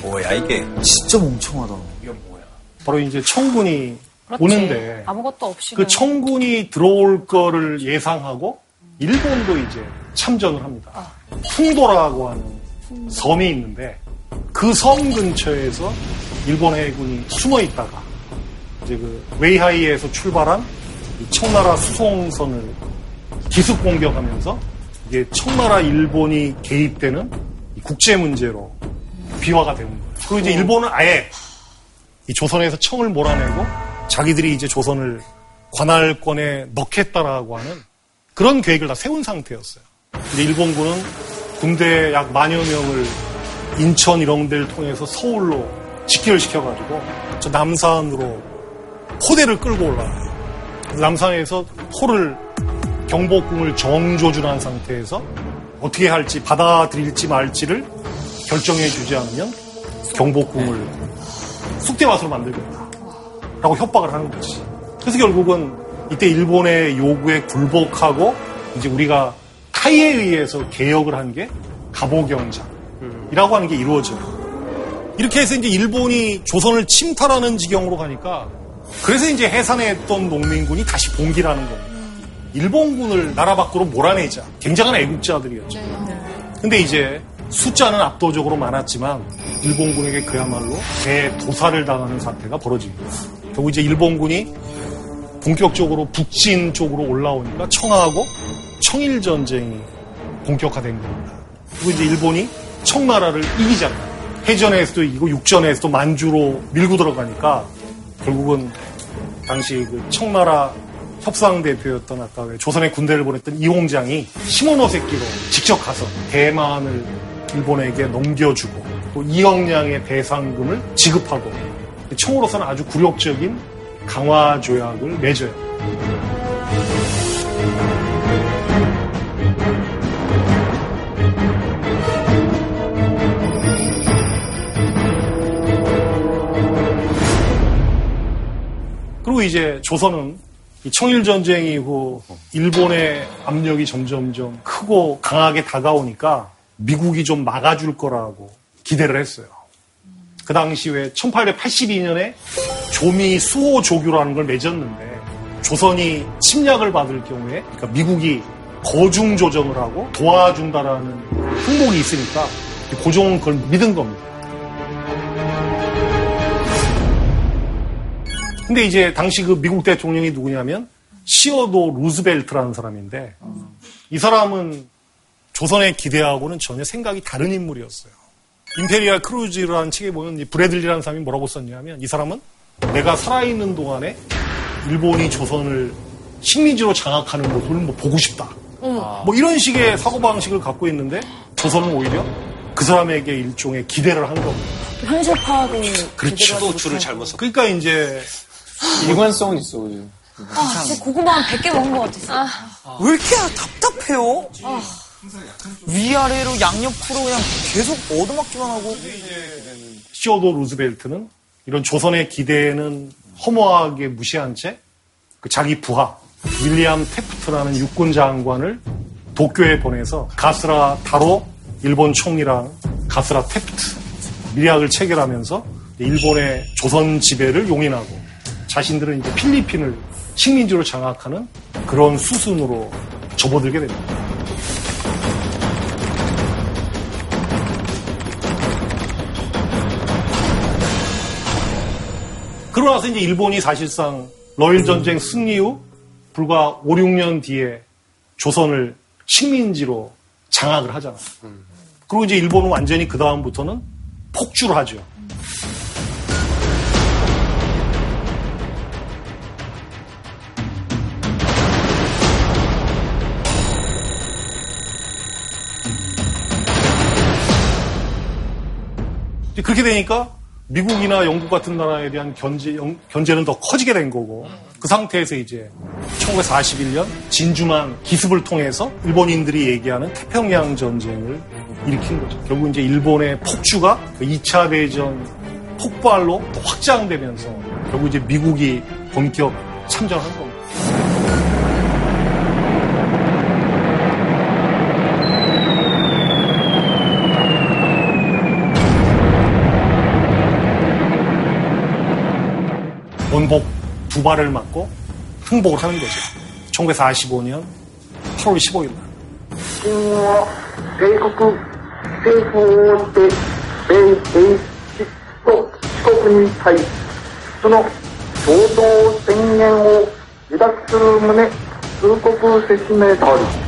뭐야 이게. 진짜 멍청하다. 이게 뭐야. 바로 이제 청군이 그렇지. 오는데 아무것도 없이 그 청군이 들어올 거를 예상하고 일본도 이제 참전을 합니다. 아. 풍도라고 하는 풍도. 섬이 있는데 그 섬 근처에서 일본 해군이 숨어 있다가 이제 그 웨이하이에서 출발한 이 청나라 수송선을 기습 공격하면서 이게 청나라 일본이 개입되는 이 국제 문제로 비화가 되는 거예요. 그리고 이제 일본은 아예 이 조선에서 청을 몰아내고 자기들이 이제 조선을 관할권에 넣겠다라고 하는 그런 계획을 다 세운 상태였어요. 근데 일본군은 군대 약 만여 명을 인천 이런 데를 통해서 서울로 직결시켜가지고 저 남산으로 포대를 끌고 올라와요. 남산에서 포를 경복궁을 정조준한 상태에서 어떻게 할지 받아들일지 말지를 결정해주지 않으면 경복궁을 쑥대밭으로 만들겠다 라고 협박을 하는 거지. 그래서 결국은 이때 일본의 요구에 굴복하고 이제 우리가 타이에 의해서 개혁을 한 게 갑오경작이라고 하는 게 이루어져요. 이렇게 해서 이제 일본이 조선을 침탈하는 지경으로 가니까, 그래서 이제 해산했던 농민군이 다시 봉기라는 겁니다. 일본군을 나라 밖으로 몰아내자. 굉장한 애국자들이었죠. 근데 이제 숫자는 압도적으로 많았지만 일본군에게 그야말로 대도사를 당하는 사태가 벌어집니다. 결국 이제 일본군이 본격적으로 북진 쪽으로 올라오니까 청하고 청일전쟁이 본격화된 겁니다. 그리고 이제 일본이 청나라를 이기잖아요. 해전에서도 이기고 육전에서도 만주로 밀고 들어가니까 결국은 당시 그 청나라 협상대표였던 아까 왜 조선에 군대를 보냈던 이홍장이 시모노세키로 직접 가서 대만을 일본에게 넘겨주고 또 이억량의 배상금을 지급하고, 청으로서는 아주 굴욕적인 강화 조약을 맺어요. 그리고 이제 조선은 이 청일전쟁 이후 일본의 압력이 점점점 크고 강하게 다가오니까 미국이 좀 막아줄 거라고 기대를 했어요. 그 당시 왜 천팔백팔십이 년에 조미 수호 조교라는 걸 맺었는데 조선이 침략을 받을 경우에 그러니까 미국이 거중 조정을 하고 도와준다라는 항목이 있으니까 고종은 그걸 믿은 겁니다. 근데 이제 당시 그 미국 대통령이 누구냐면 시어도 루즈벨트라는 사람인데 이 사람은 조선의 기대하고는 전혀 생각이 다른 인물이었어요. 임페리얼 크루즈라는 책에 보면 이 브래들리라는 사람이 뭐라고 썼냐면 이 사람은 내가 살아있는 동안에 일본이 조선을 식민지로 장악하는 모습을 뭐 보고 싶다. 아. 뭐 이런 식의 사고방식을 갖고 있는데 조선은 오히려 그 사람에게 일종의 기대를 한 겁니다. 현실 파악은 그렇죠. 또 줄을 잘못 썼. 그러니까 이제 일관성은 있어. 그죠? 아, 진짜 고구마 한 백 개 먹은 것 같았어. 아. 아. 왜 이렇게 답답해요? 아. 위아래로 양옆으로 그냥 계속 얻어맞기만 하고. 시어도 루즈벨트는 이런 조선의 기대는 허무하게 무시한 채 그 자기 부하 윌리엄 테프트라는 육군 장관을 도쿄에 보내서 가쓰라 다로 일본 총리랑 가쓰라 테프트 밀약을 체결하면서 일본의 조선 지배를 용인하고 자신들은 이제 필리핀을 식민지로 장악하는 그런 수순으로 접어들게 됩니다. 그러고 나서 이제 일본이 사실상 러일 전쟁 승리 후 불과 오, 육 년 뒤에 조선을 식민지로 장악을 하잖아요. 그리고 이제 일본은 완전히 그 다음부터는 폭주를 하죠. 그렇게 되니까 미국이나 영국 같은 나라에 대한 견제, 영, 견제는 더 커지게 된 거고 그 상태에서 이제 천구백사십일 년 진주만 기습을 통해서 일본인들이 얘기하는 태평양 전쟁을 일으킨 거죠. 결국 이제 일본의 폭주가 그 이 차 대전 폭발로 더 확장되면서 결국 이제 미국이 본격 참전한 겁니다. 원복 두 발을 맞고 항복을 하는 거죠. 천구백사십오 년 팔월 십오일 날.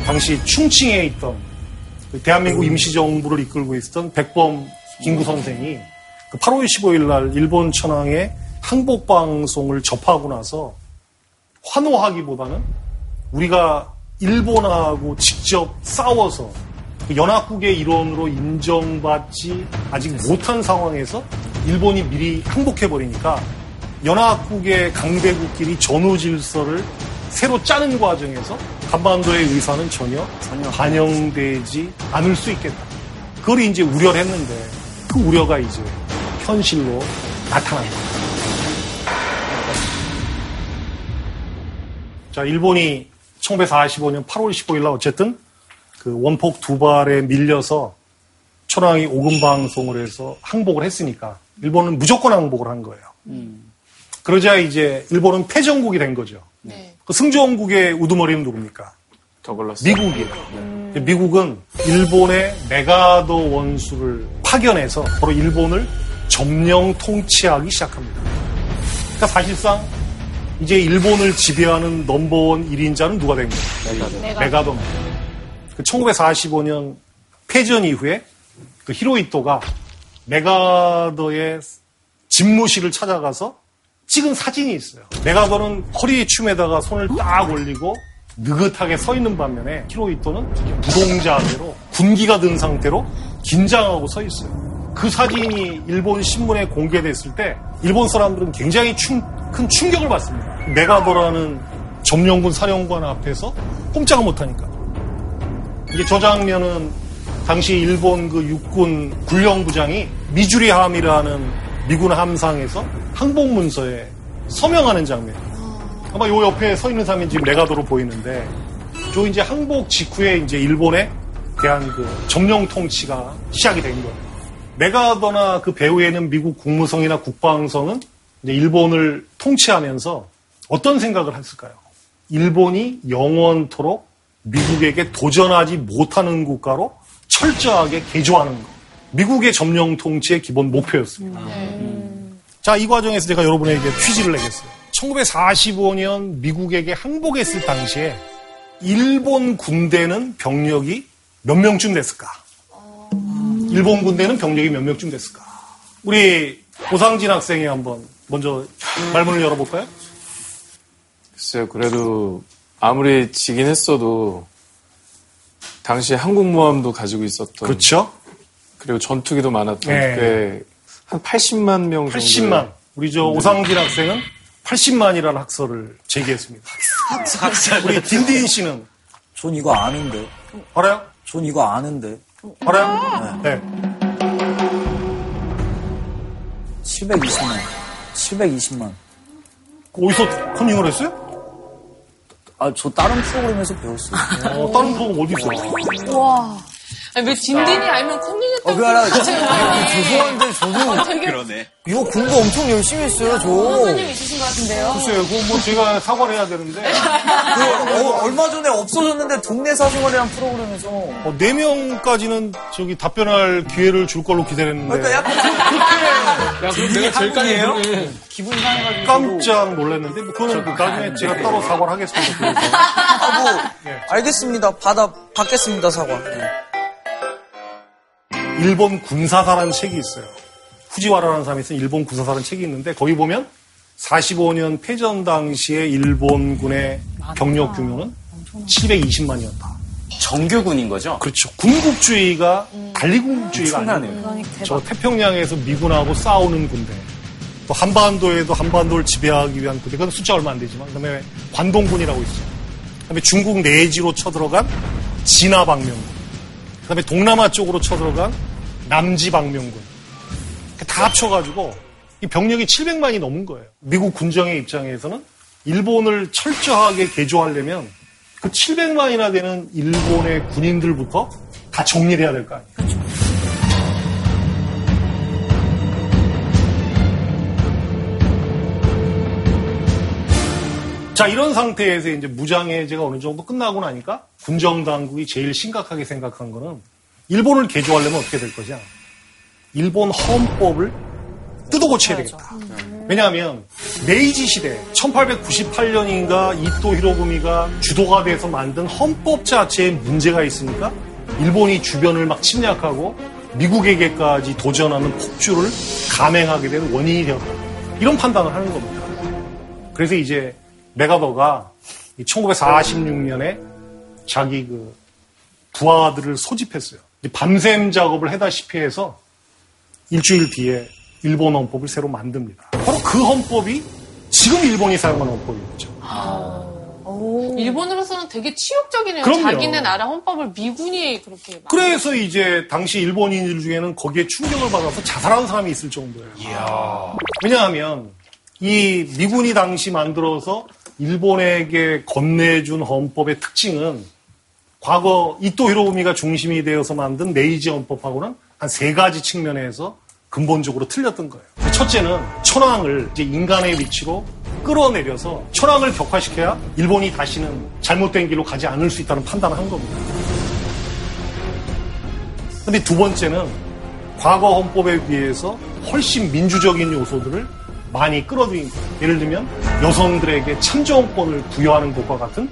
당시 충칭에 있던 대한민국 임시정부를 이끌고 있었던 백범 김구 선생이 그 팔월 십오일 날 일본 천황의 항복 방송을 접하고 나서 환호하기보다는 우리가 일본하고 직접 싸워서 연합국의 일원으로 인정받지 아직 못한 상황에서 일본이 미리 항복해버리니까 연합국의 강대국끼리 전후 질서를 새로 짜는 과정에서 한반도의 의사는 전혀 반영되지 않을 수 있겠다. 그걸 이제 우려를 했는데 그 우려가 이제 현실로 나타납니다. 자, 일본이 천구백사십오 년 팔월 십오일 날 어쨌든 그 원폭 두 발에 밀려서 천황이 오금 방송을 해서 항복을 했으니까 일본은 무조건 항복을 한 거예요. 음. 그러자 이제 일본은 패전국이 된 거죠. 네. 그 승전국의 우두머리는 누굽니까? 더글러스. 미국이에요. 음. 미국은 일본의 맥아더 원수를 파견해서 바로 일본을 점령 통치하기 시작합니다. 그러니까 사실상 이제 일본을 지배하는 넘버원 일 인자는 누가 된 거예요? 맥아더. 그 천구백사십오 년 패전 이후에 그 히로히토가 맥아더의 집무실을 찾아가서 찍은 사진이 있어요. 맥아더는 허리 춤에다가 손을 딱 올리고 느긋하게 서 있는 반면에 히로히토는 무동자세로 군기가 든 상태로 긴장하고 서 있어요. 그 사진이 일본 신문에 공개됐을 때 일본 사람들은 굉장히 춤 큰 충격을 받습니다. 맥아더라는 점령군 사령관 앞에서 꼼짝을 못하니까. 이제 저 장면은 당시 일본 그 육군 군령부장이 미주리함이라는 미군 함상에서 항복 문서에 서명하는 장면이에요. 아마 요 옆에 서 있는 사람이 지금 맥아더로 보이는데, 저 이제 항복 직후에 이제 일본에 대한 그 점령 통치가 시작이 된 거예요. 맥아더나 그 배후에는 미국 국무성이나 국방성은 이제 일본을 통치하면서 어떤 생각을 했을까요? 일본이 영원토록 미국에게 도전하지 못하는 국가로 철저하게 개조하는 것. 미국의 점령 통치의 기본 목표였습니다. 음. 자, 이 과정에서 제가 여러분에게 퀴즈를 내겠어요. 천구백사십오 년 미국에게 항복했을 당시에 일본 군대는 병력이 몇 명쯤 됐을까? 일본 군대는 병력이 몇 명쯤 됐을까? 우리 고상진 학생이 한번 먼저 말문을 열어볼까요? 글쎄요, 그래도 아무리 지긴 했어도 당시 항공모함도 가지고 있었던, 그렇죠? 그리고 전투기도 많았던, 네. 꽤 한 팔십만 명 정도. 팔십만. 우리 저 오상진 학생은 팔십만이라는 학설을 제기했습니다. 학설. 우리 딘딘 씨는? 전 이거 아는데. 알아요? 전 이거 아는데. 알아요? 네. 네. 칠백이십만. 칠백이십만. 어디서 컨닝을 했어요? 아, 저 다른 프로그램에서 배웠어요. 어, 다른 프로그램 어디 있어? 와. 아니, 왜 진딘이 알면 컨닝했다고. 아, 아, 죄송한데, 저도. 아, 되게... 그러네. 이거 공부 엄청 열심히 했어요, 저. 선생님 있으신 것 같은데요? 글쎄요, 그거 뭐 제가 사과를 해야 되는데. 그, 어, 얼마 전에 없어졌는데, 동네 사생활이란 프로그램에서. 어, 네 명까지는 저기 답변할 기회를 줄 걸로 기대했는데. 그러니까 약간 그렇게. 야, 그럼 내가 제일 까이에요? 기분이 상해가지고. 깜짝 놀랐는데, 뭐, 그거는 그 나중에 제가 네. 따로 사과를 하겠습니다. 아, 뭐. 네. 알겠습니다. 받아, 받겠습니다, 사과. 네. 일본 군사사라는 책이 있어요. 후지와라라는 사람이 쓴 일본 군사사라는 책이 있는데, 거기 보면 사십오 년 패전 당시에 일본군의 맞아. 병력 규모는 칠백이십만이었다. 정규군인 거죠? 그렇죠. 군국주의가 음. 달리군주의가 아니에요. 저 태평양에서 미군하고 싸우는 군대, 또 한반도에도 한반도를 지배하기 위한 군대, 그건 숫자 얼마 안 되지만, 그다음에 관동군이라고 있어요. 그다음에 중국 내지로 쳐들어간 진화방명군, 그 다음에 동남아 쪽으로 쳐들어간 남지방명군. 다 합쳐가지고 이 병력이 칠백만이 넘은 거예요. 미국 군정의 입장에서는 일본을 철저하게 개조하려면 그 칠백만이나 되는 일본의 군인들부터 다 정리를 해야 될 거 아니에요. 그렇죠. 자, 이런 상태에서 이제 무장해제가 어느 정도 끝나고 나니까 군정당국이 제일 심각하게 생각한 거는 일본을 개조하려면 어떻게 될 것이냐. 일본 헌법을 뜯어고쳐야 되겠다. 왜냐하면 메이지 시대 천팔백구십팔 년인가 이토 히로부미가 주도가 돼서 만든 헌법 자체에 문제가 있으니까 일본이 주변을 막 침략하고 미국에게까지 도전하는 폭주를 감행하게 된 원인이 되었다. 이런 판단을 하는 겁니다. 그래서 이제 맥아더가 천구백사십육 년에 자기 그 부하들을 소집했어요. 밤샘 작업을 해다시피 해서 일주일 뒤에 일본 헌법을 새로 만듭니다. 바로 그 헌법이 지금 일본이 사용하는 헌법이었죠. 아, 오. 일본으로서는 되게 치욕적이네요. 그럼요. 자기네 나라 헌법을 미군이 그렇게. 그래서 이제 당시 일본인들 중에는 거기에 충격을 받아서 자살한 사람이 있을 정도예요. 이야. 왜냐하면 이 미군이 당시 만들어서 일본에게 건네준 헌법의 특징은 과거 이토 히로부미가 중심이 되어서 만든 메이지 헌법하고는 한 세 가지 측면에서 근본적으로 틀렸던 거예요. 첫째는 천황을 이제 인간의 위치로 끌어내려서 천황을 격화시켜야 일본이 다시는 잘못된 길로 가지 않을 수 있다는 판단을 한 겁니다. 그런데 두 번째는 과거 헌법에 비해서 훨씬 민주적인 요소들을 많이 끌어들인 거예요. 예를 들면 여성들에게 참정권을 부여하는 것과 같은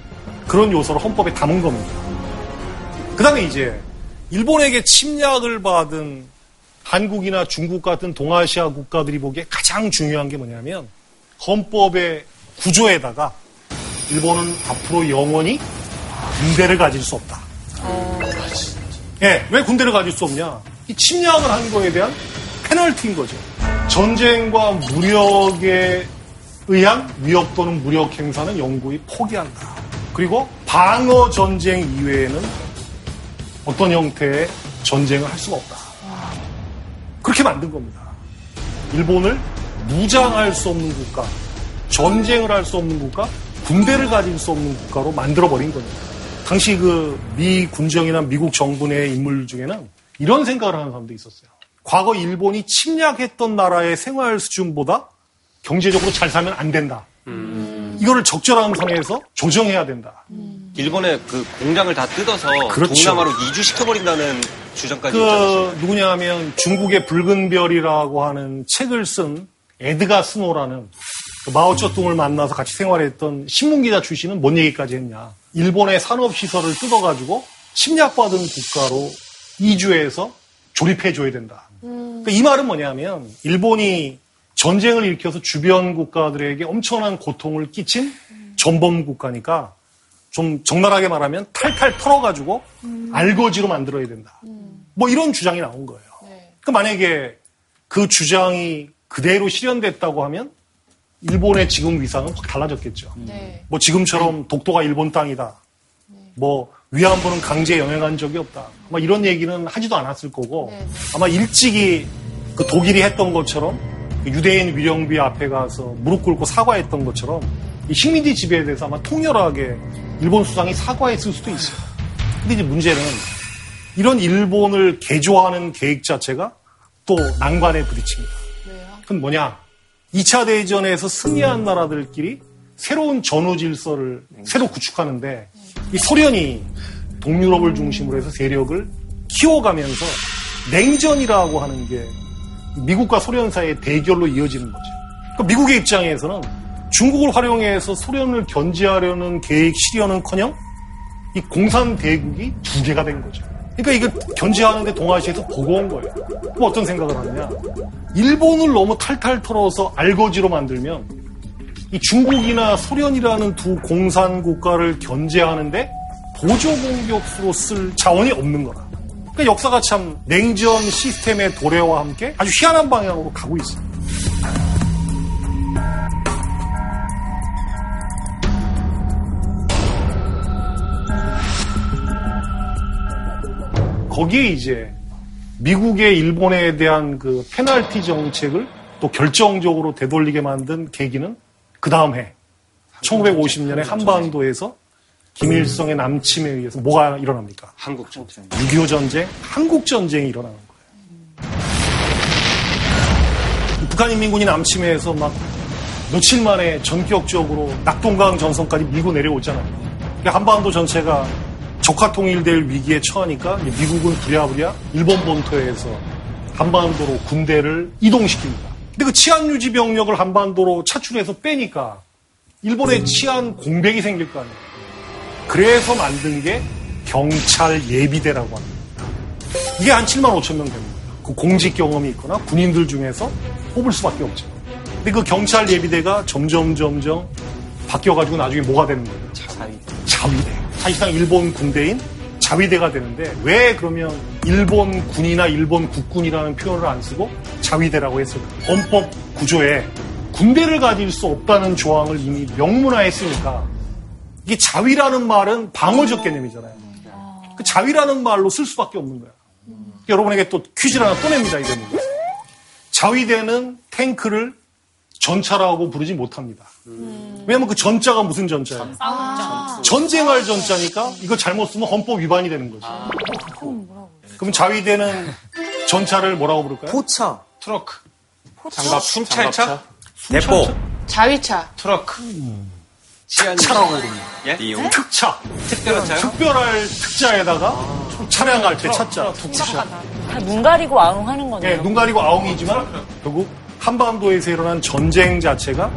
그런 요소를 헌법에 담은 겁니다. 그 다음에 이제 일본에게 침략을 받은 한국이나 중국 같은 동아시아 국가들이 보기에 가장 중요한 게 뭐냐면 헌법의 구조에다가 일본은 앞으로 영원히 군대를 가질 수 없다. 어... 예, 왜 군대를 가질 수 없냐? 이 침략을 한 거에 대한 페널티인 거죠. 전쟁과 무력에 의한 위협 또는 무력 행사는 영구히 포기한다. 그리고 방어 전쟁 이외에는 어떤 형태의 전쟁을 할 수가 없다. 그렇게 만든 겁니다. 일본을 무장할 수 없는 국가, 전쟁을 할 수 없는 국가, 군대를 가질 수 없는 국가로 만들어버린 겁니다. 당시 그 미 군정이나 미국 정부 내 인물 중에는 이런 생각을 하는 사람도 있었어요. 과거 일본이 침략했던 나라의 생활 수준보다 경제적으로 잘 살면 안 된다. 음. 이거를 적절한 선에서 조정해야 된다. 음. 일본의 그 공장을 다 뜯어서 그렇죠. 동남아로 이주시켜버린다는 주장까지 그 있잖아요. 누구냐 하면 중국의 붉은 별이라고 하는 책을 쓴 에드가 스노라는 그 마오쩌둥을 만나서 같이 생활했던 신문기자 출신은 뭔 얘기까지 했냐. 일본의 산업시설을 뜯어가지고 침략받은 국가로 이주해서 조립해줘야 된다. 음. 그러니까 이 말은 뭐냐 하면 일본이 전쟁을 일으켜서 주변 국가들에게 엄청난 고통을 끼친 전범 국가니까 좀 적나라하게 말하면 탈탈 털어가지고 음. 알거지로 만들어야 된다. 음. 뭐 이런 주장이 나온 거예요. 네. 그러니까 만약에 그 주장이 그대로 실현됐다고 하면 일본의 지금 위상은 확 달라졌겠죠. 네. 뭐 지금처럼 독도가 일본 땅이다. 네. 뭐 위안부는 강제 영향한 적이 없다. 아마 이런 얘기는 하지도 않았을 거고 네, 네. 아마 일찍이 그 독일이 했던 것처럼 유대인 위령비 앞에 가서 무릎 꿇고 사과했던 것처럼 이 식민지 지배에 대해서 아마 통렬하게 일본 수상이 사과했을 수도 있어요. 근데 이제 문제는 이런 일본을 개조하는 계획 자체가 또 난관에 부딪힙니다. 그건 뭐냐? 이 차 대전에서 승리한 나라들끼리 새로운 전후 질서를 새로 구축하는데 이 소련이 동유럽을 중심으로 해서 세력을 키워가면서 냉전이라고 하는 게 미국과 소련 사이의 대결로 이어지는 거죠. 그러니까 미국의 입장에서는 중국을 활용해서 소련을 견제하려는 계획 실현은커녕 이 공산 대국이 두 개가 된 거죠. 그러니까 이거 견제하는데 동아시아에서 보고 온 거예요. 뭐 어떤 생각을 하느냐? 일본을 너무 탈탈 털어서 알거지로 만들면 이 중국이나 소련이라는 두 공산 국가를 견제하는데 보조 공격수로 쓸 자원이 없는 거라. 그러니까 역사가 참 냉전 시스템의 도래와 함께 아주 희한한 방향으로 가고 있어요. 거기에 이제 미국의 일본에 대한 그 페널티 정책을 또 결정적으로 되돌리게 만든 계기는 그 다음 해 천구백오십 년에 한반도에서 김일성의 남침에 의해서 뭐가 일어납니까? 한국 전쟁. 육이오 전쟁, 한국 전쟁이 일어나는 거예요. 북한 인민군이 남침해서 막 며칠 만에 전격적으로 낙동강 전선까지 밀고 내려오잖아요. 그러니까 한반도 전체가 적화 통일될 위기에 처하니까 미국은 부랴부랴 일본 본토에서 한반도로 군대를 이동시킵니다. 근데 그 치안 유지 병력을 한반도로 차출해서 빼니까 일본의 치안 공백이 생길 거 아니에요. 그래서 만든 게 경찰 예비대라고 합니다. 이게 한 칠만 오천 명 됩니다. 그 공직 경험이 있거나 군인들 중에서 뽑을 수밖에 없죠. 근데 그 경찰 예비대가 점점 점점 바뀌어가지고 나중에 뭐가 되는 거예요? 자위대. 자위대. 사실상 일본 군대인 자위대가 되는데 왜 그러면 일본 군이나 일본 국군이라는 표현을 안 쓰고 자위대라고 했을까? 헌법 구조에 군대를 가질 수 없다는 조항을 이미 명문화했으니까 이게 자위라는 말은 방어적 개념이잖아요. 그 자위라는 말로 쓸 수밖에 없는 거야. 그러니까 여러분에게 또 퀴즈를 하나 꺼냅니다. 이거는 자위대는 탱크를 전차라고 부르지 못합니다. 음. 왜냐면 그 전자가 무슨 전자예요? 아~ 전쟁할 전자니까 이거 잘못 쓰면 헌법 위반이 되는 거죠. 아~ 그럼 자위대는 전차를 뭐라고 부를까요? 포차, 트럭, 장갑, 순찰차, 대포, 자위차, 트럭, 음. 특차라고 부릅니다. 예? 네? 특차, 특별한 차요? 특별할 특자에다가 아~ 차량할 때 차자, 특차. 눈 가리고 아웅 하는 거네요. 네, 눈 가리고 아웅이지만 결국 한반도에서 일어난 전쟁 자체가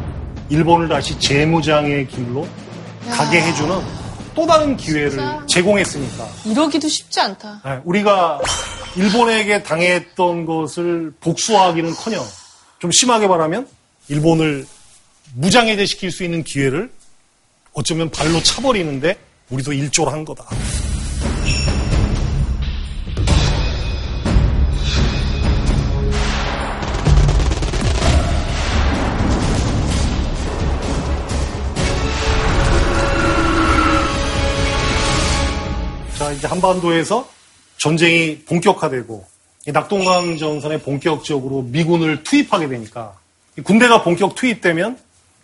일본을 다시 재무장의 길로 야. 가게 해주는 또 다른 기회를 진짜? 제공했으니까. 이러기도 쉽지 않다. 네, 우리가 일본에게 당했던 것을 복수하기는커녕 좀 심하게 말하면 일본을 무장해제시킬 수 있는 기회를 어쩌면 발로 차버리는데 우리도 일조를 한 거다. 이제 한반도에서 전쟁이 본격화되고 낙동강 전선에 본격적으로 미군을 투입하게 되니까 군대가 본격 투입되면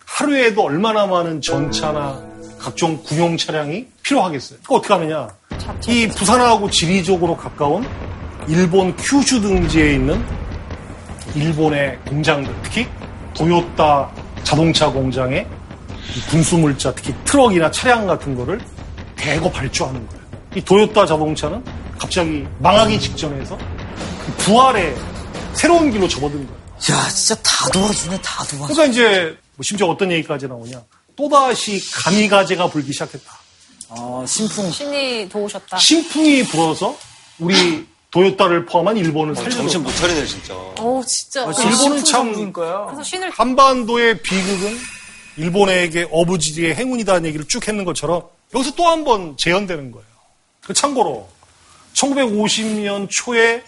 하루에도 얼마나 많은 전차나 각종 군용 차량이 필요하겠어요. 그러니까 어떻게 하느냐. 이 부산하고 지리적으로 가까운 일본 큐슈 등지에 있는 일본의 공장들, 특히 도요타 자동차 공장에 군수물자, 특히 트럭이나 차량 같은 거를 대거 발주하는 거예요. 이 도요타 자동차는 갑자기 망하기 직전에서 부활의 새로운 길로 접어든 거예요. 야, 진짜 다 도와주네, 다 도와주네. 그러니까 이제 뭐 심지어 어떤 얘기까지 나오냐. 또다시 가미가제가 불기 시작했다. 어, 신풍. 신이 도우셨다. 신풍이 불어서 우리 도요타를 포함한 일본을 살려줬다. 어, 정신 못 차리네, 진짜. 오, 진짜. 아, 일본은 참 신을... 한반도의 비극은 일본에게 어부지리의 행운이다는 얘기를 쭉 했는 것처럼 여기서 또 한 번 재현되는 거예요. 참고로 천구백오십 년 초에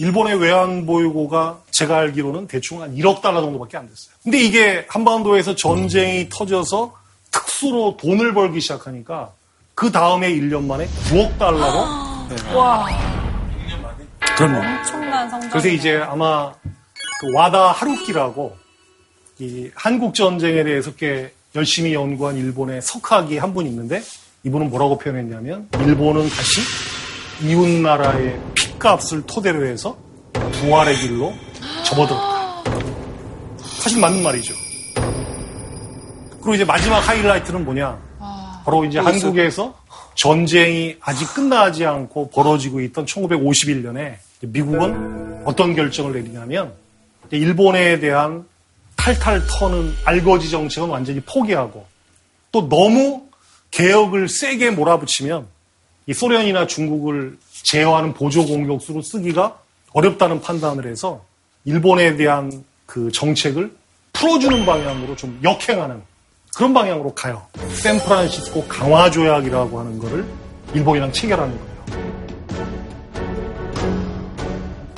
일본의 외환보유고가 제가 알기로는 대충 한 일억 달러 정도밖에 안 됐어요. 근데 이게 한반도에서 전쟁이 음. 터져서 특수로 돈을 벌기 시작하니까 그 다음에 일 년 만에 구억 달러로 네. 와. 일 년 만에? 그럼요. 엄청난 성장. 그래서 이제 아마 그 와다 하루키라고 이 한국 전쟁에 대해서 꽤 열심히 연구한 일본의 석학이 한 분 있는데 이분은 뭐라고 표현했냐면 일본은 다시 이웃나라의 핏값을 토대로 해서 부활의 길로 접어들었다. 사실 맞는 말이죠. 그리고 이제 마지막 하이라이트는 뭐냐. 바로 이제 한국에서 전쟁이 아직 끝나지 않고 벌어지고 있던 천구백오십일 년에 미국은 어떤 결정을 내리냐면 일본에 대한 탈탈 터는 알거지 정책은 완전히 포기하고 또 너무 개혁을 세게 몰아붙이면 이 소련이나 중국을 제어하는 보조 공격수로 쓰기가 어렵다는 판단을 해서 일본에 대한 그 정책을 풀어주는 방향으로 좀 역행하는 그런 방향으로 가요. 샌프란시스코 강화 조약이라고 하는 거를 일본이랑 체결하는 거예요.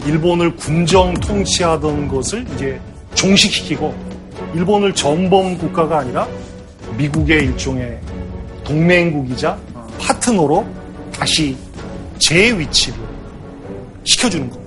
일본을 군정 통치하던 것을 이제 종식시키고 일본을 전범 국가가 아니라 미국의 일종의 동맹국이자 파트너로 다시 제 위치를 시켜주는 겁니다.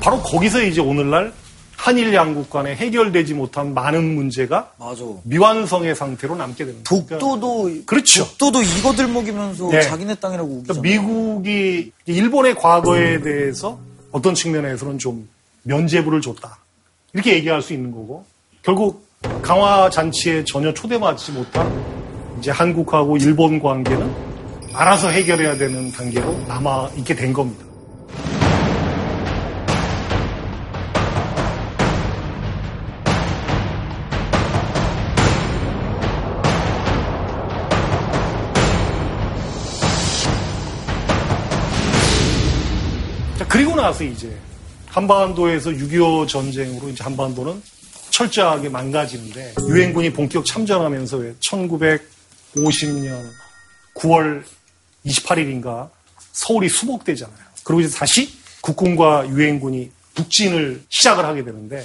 바로 거기서 이제 오늘날 한일 양국 간에 해결되지 못한 많은 문제가 맞아. 미완성의 상태로 남게 됩니다. 독도도 그렇죠. 독도도 이거 들먹이면서 네. 자기네 땅이라고 우기잖아요. 그러니까 미국이 일본의 과거에 음. 대해서 어떤 측면에서는 좀 면죄부를 줬다. 이렇게 얘기할 수 있는 거고 결국 강화 잔치에 전혀 초대받지 못한 이제 한국하고 일본 관계는 알아서 해결해야 되는 단계로 남아 있게 된 겁니다. 그리고 나서 이제 한반도에서 육이오 전쟁으로 이제 한반도는 철저하게 망가지는데 유엔군이 본격 참전하면서 왜 천구백오십 년 구월 이십팔일인가 서울이 수복되잖아요. 그리고 이제 다시 국군과 유엔군이 북진을 시작을 하게 되는데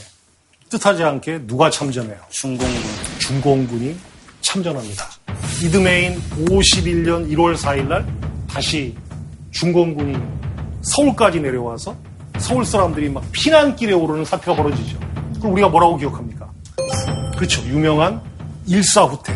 뜻하지 않게 누가 참전해요? 중공군. 중공군이 참전합니다. 이듬해인 오십일 년 일월 사일날 다시 중공군이 서울까지 내려와서 서울 사람들이 막 피난길에 오르는 사태가 벌어지죠. 그럼 우리가 뭐라고 기억합니까? 그렇죠. 유명한 일사후퇴.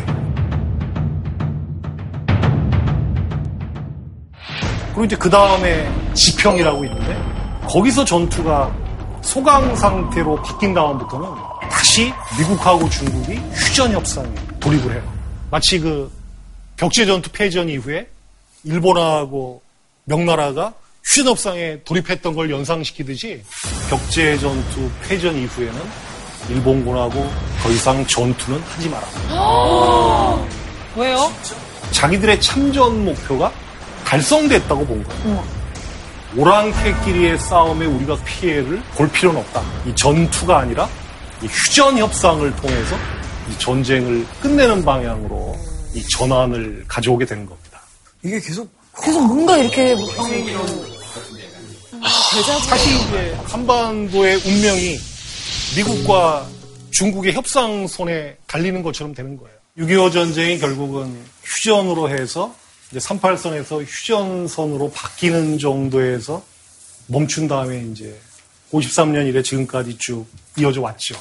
그리고 이제 그 다음에 지평이라고 있는데 거기서 전투가 소강 상태로 바뀐 다음부터는 다시 미국하고 중국이 휴전 협상에 돌입을 해요. 마치 그 벽제전투 패전 이후에 일본하고 명나라가 휴전협상에 돌입했던 걸 연상시키듯이 벽제전투 패전 이후에는 일본군하고 더 이상 전투는 하지 마라. 왜요? 자기들의 참전 목표가 달성됐다고 본 거예요. 오랑캐끼리의 싸움에 우리가 피해를 볼 필요는 없다. 이 전투가 아니라 이 휴전협상을 통해서 이 전쟁을 끝내는 방향으로 이 전환을 가져오게 된 겁니다. 이게 계속 계속 뭔가 이렇게 사실 이제 한반도의 운명이 미국과 중국의 협상 손에 달리는 것처럼 되는 거예요. 육이오 전쟁이 결국은 휴전으로 해서 이제 삼팔선에서 휴전선으로 바뀌는 정도에서 멈춘 다음에 이제 오십삼 년 이래 지금까지 쭉 이어져 왔죠.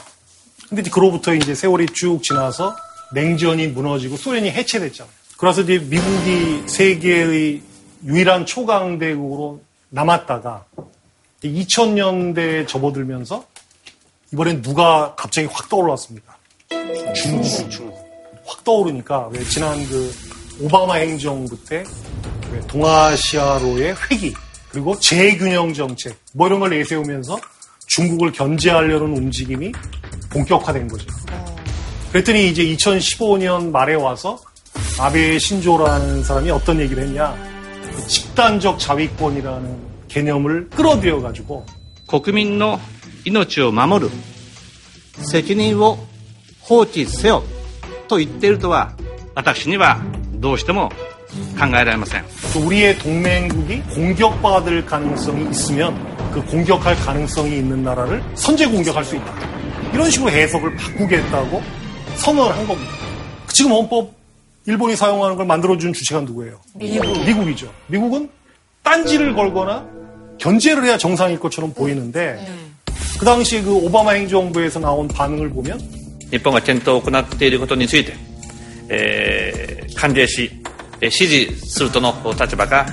근데 이제 그로부터 이제 세월이 쭉 지나서 냉전이 무너지고 소련이 해체됐잖아요. 그래서 이제 미국이 세계의 유일한 초강대국으로 남았다가 이천 년대에 접어들면서 이번엔 누가 갑자기 확 떠올랐습니까? 중국. 중국. 확 떠오르니까 왜 지난 그 오바마 행정부 때 왜 동아시아로의 회귀 그리고 재균형 정책 뭐 이런 걸 내세우면서 중국을 견제하려는 움직임이 본격화된 거죠. 그랬더니 이제 이천십오 년 말에 와서 아베 신조라는 사람이 어떤 얘기를 했냐. 그 집단적 자위권이라는 개념을 끌어들여가지고 국민의 인명을 守る 책임을 放棄せよ と言っているとは私にはどうしても考えられません. 우리의 동맹국이 공격받을 가능성이 있으면 그 공격할 가능성이 있는 나라를 선제 공격할 수 있다. 이런 식으로 해석을 바꾸겠다고 선언을 한 겁니다. 지금 헌법 일본이 사용하는 걸 만들어준 주체가 누구예요? 미국. 미국이죠. 미국은 딴지를 걸거나 견제를 해야 정상일 것처럼 보이는데 그 당시 그 오바마 행정부에서 나온 반응을 보면 日本が検討を行っていることについて、えー、歓迎し、えー、支持するとの立場が、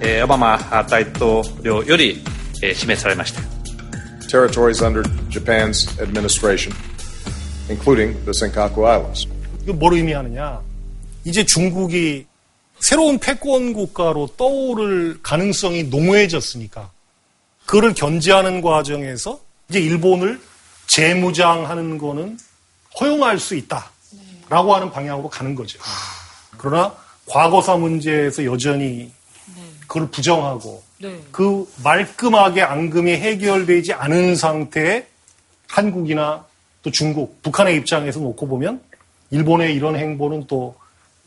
えー、オバマ大統領より、えー、示されました. Territories under Japan's administration, including the Senkaku Islands. 이거 뭘 의미하느냐? 이제 중국이 새로운 패권 국가로 떠오를 가능성이 농후해졌으니까 그를 견제하는 과정에서 이제 일본을 재무장하는 거는 허용할 수 있다라고 하는 방향으로 가는 거죠. 그러나 과거사 문제에서 여전히 그걸 부정하고 그 말끔하게 앙금이 해결되지 않은 상태에 한국이나 또 중국, 북한의 입장에서 놓고 보면 일본의 이런 행보는 또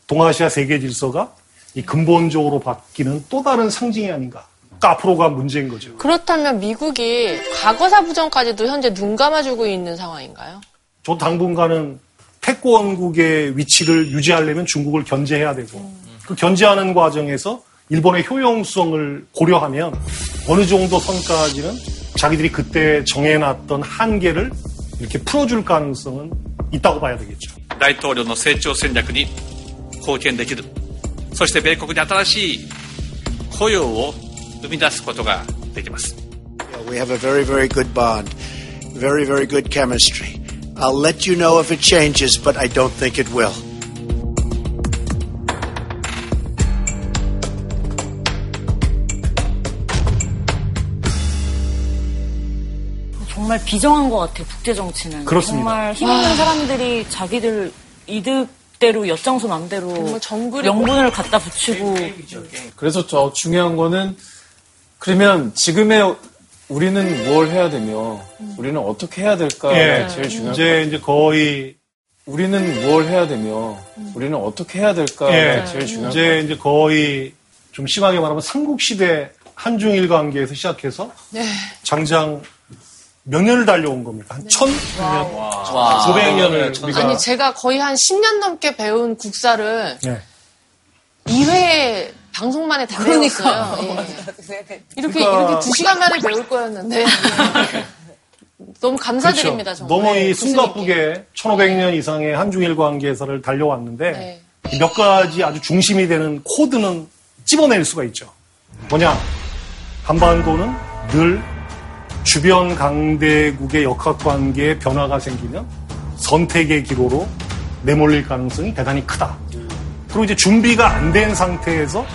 동아시아 세계 질서가 이 근본적으로 바뀌는 또 다른 상징이 아닌가. 앞으로가 문제인 거죠. 그렇다면 미국이 과거사 부정까지도 현재 눈 감아주고 있는 상황인가요? 저 당분간은 패권국의 위치를 유지하려면 중국을 견제해야 되고 음. 그 견제하는 과정에서 일본의 효용성을 고려하면 어느 정도 선까지는 자기들이 그때 정해놨던 한계를 이렇게 풀어줄 가능성은 있다고 봐야 되겠죠. 대통령의 성장 전략에 공헌できる そして 米国に 新しい 雇用を We have a very, very good bond, very, very good chemistry. I'll let you know if it changes, but I don't think it will. 정말 비정한 것 같아요, 국제 정치는. 그렇습니다. 정말 힘있는 사람들이 자기들 이득 대로 엿장수 맘대로 명분을 갖다 붙이고. 그래서 저 중요한 거는. 그러면 지금의 우리는 뭘 해야 되며 우리는 어떻게 해야 될까 예, 제일 중요한 이제 이제 거의 우리는 뭘 해야 되며 우리는 어떻게 해야 될까 예, 제일 중요한 이제 이제 거의 좀 심하게 말하면 삼국 시대 한중일 관계에서 시작해서 네. 장장 몇 년을 달려온 겁니까? 한 천년, 오백년을 우리가 아니 제가 거의 한 십 년 넘게 배운 국사를 네. 이 회 방송만에 다 그러니까. 배웠어요. 예. 이렇게, 그러니까. 이렇게 두 시간 만에 배울 거였는데. 너무 감사드립니다, 그렇죠. 정말. 너무 이 숨가쁘게 천오백 년 이상의 한중일 관계에서를 달려왔는데 네. 몇 가지 아주 중심이 되는 코드는 찝어낼 수가 있죠. 뭐냐? 한반도는 늘 주변 강대국의 역학관계에 변화가 생기면 선택의 기로로 내몰릴 가능성이 대단히 크다. 그리고 이제 준비가 안 된 상태에서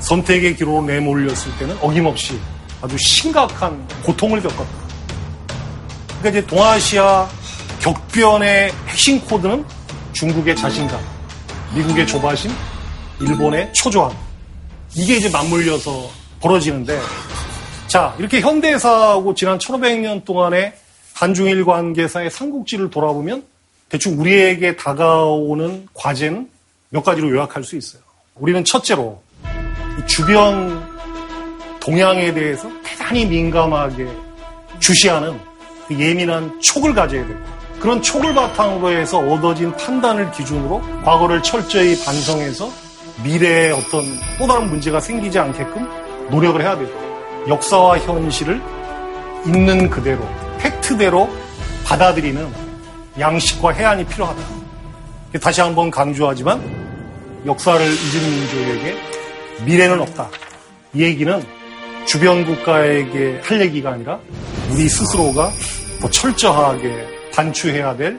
선택의 기로로 내몰렸을 때는 어김없이 아주 심각한 고통을 겪었다. 그러니까 이제 동아시아 격변의 핵심 코드는 중국의 자신감, 미국의 조바심, 일본의 초조함. 이게 이제 맞물려서 벌어지는데 자, 이렇게 현대사하고 지난 천오백 년 동안의 한중일 관계사의 삼국지를 돌아보면 대충 우리에게 다가오는 과제는 몇 가지로 요약할 수 있어요. 우리는 첫째로 주변 동향에 대해서 대단히 민감하게 주시하는 그 예민한 촉을 가져야 되고 그런 촉을 바탕으로 해서 얻어진 판단을 기준으로 과거를 철저히 반성해서 미래에 어떤 또 다른 문제가 생기지 않게끔 노력을 해야 되죠. 역사와 현실을 있는 그대로, 팩트대로 받아들이는 양식과 해안이 필요하다. 다시 한번 강조하지만 역사를 잊은 민족에게 미래는 없다. 이 얘기는 주변 국가에게 할 얘기가 아니라 우리 스스로가 더 철저하게 반추해야 될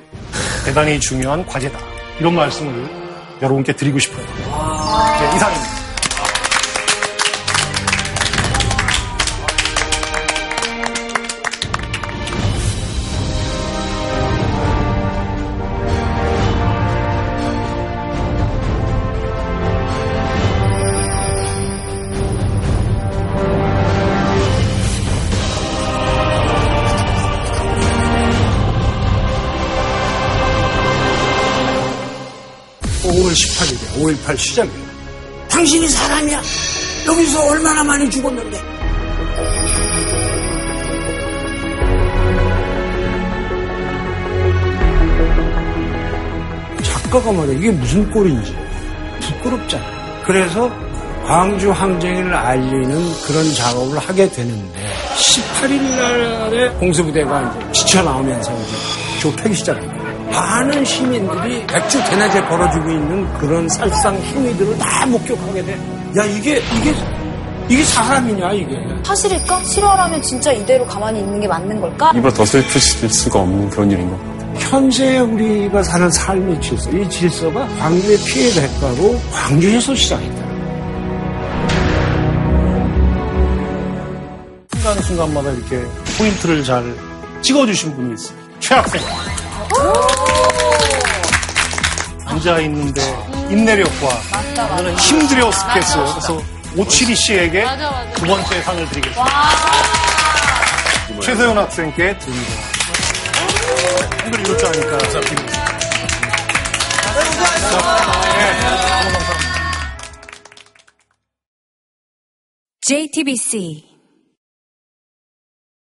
대단히 중요한 과제다. 이런 말씀을 여러분께 드리고 싶어요. 네, 이상입니다. 십팔 일이야. 오일팔 시작이야. 당신이 사람이야. 여기서 얼마나 많이 죽었는데. 작가가 말이야. 이게 무슨 꼴인지. 부끄럽잖아. 그래서 광주 항쟁을 알리는 그런 작업을 하게 되는데 십팔 일 날에 공수부대가 지쳐나오면서 이제 조퇴기 시작합니다. 많은 시민들이 백주 대낮에 벌어지고 있는 그런 살상 행위들을 다 목격하게 돼. 야, 이게, 이게, 이게 사람이냐, 이게. 사실일까? 실화라면 진짜 이대로 가만히 있는 게 맞는 걸까? 이보다 더 슬플 수가 없는 그런 일인 것 같아요. 현재 우리가 사는 삶의 질서, 이 질서가 광주의 피해 대가로 광주에서 시작했다. 순간순간마다 이렇게 포인트를 잘 찍어주신 분이 있어요. 최학생. 앉아있는데 인내력과 맞다, 맞다. 힘들었겠어요. 맞다, 맞다. 그래서 오칠이 씨에게 맞아, 맞아. 두 번째 상을 드리겠습니다. 최소연 학생께 드립니다. 한글 읽을 줄 아니까. 제이티비씨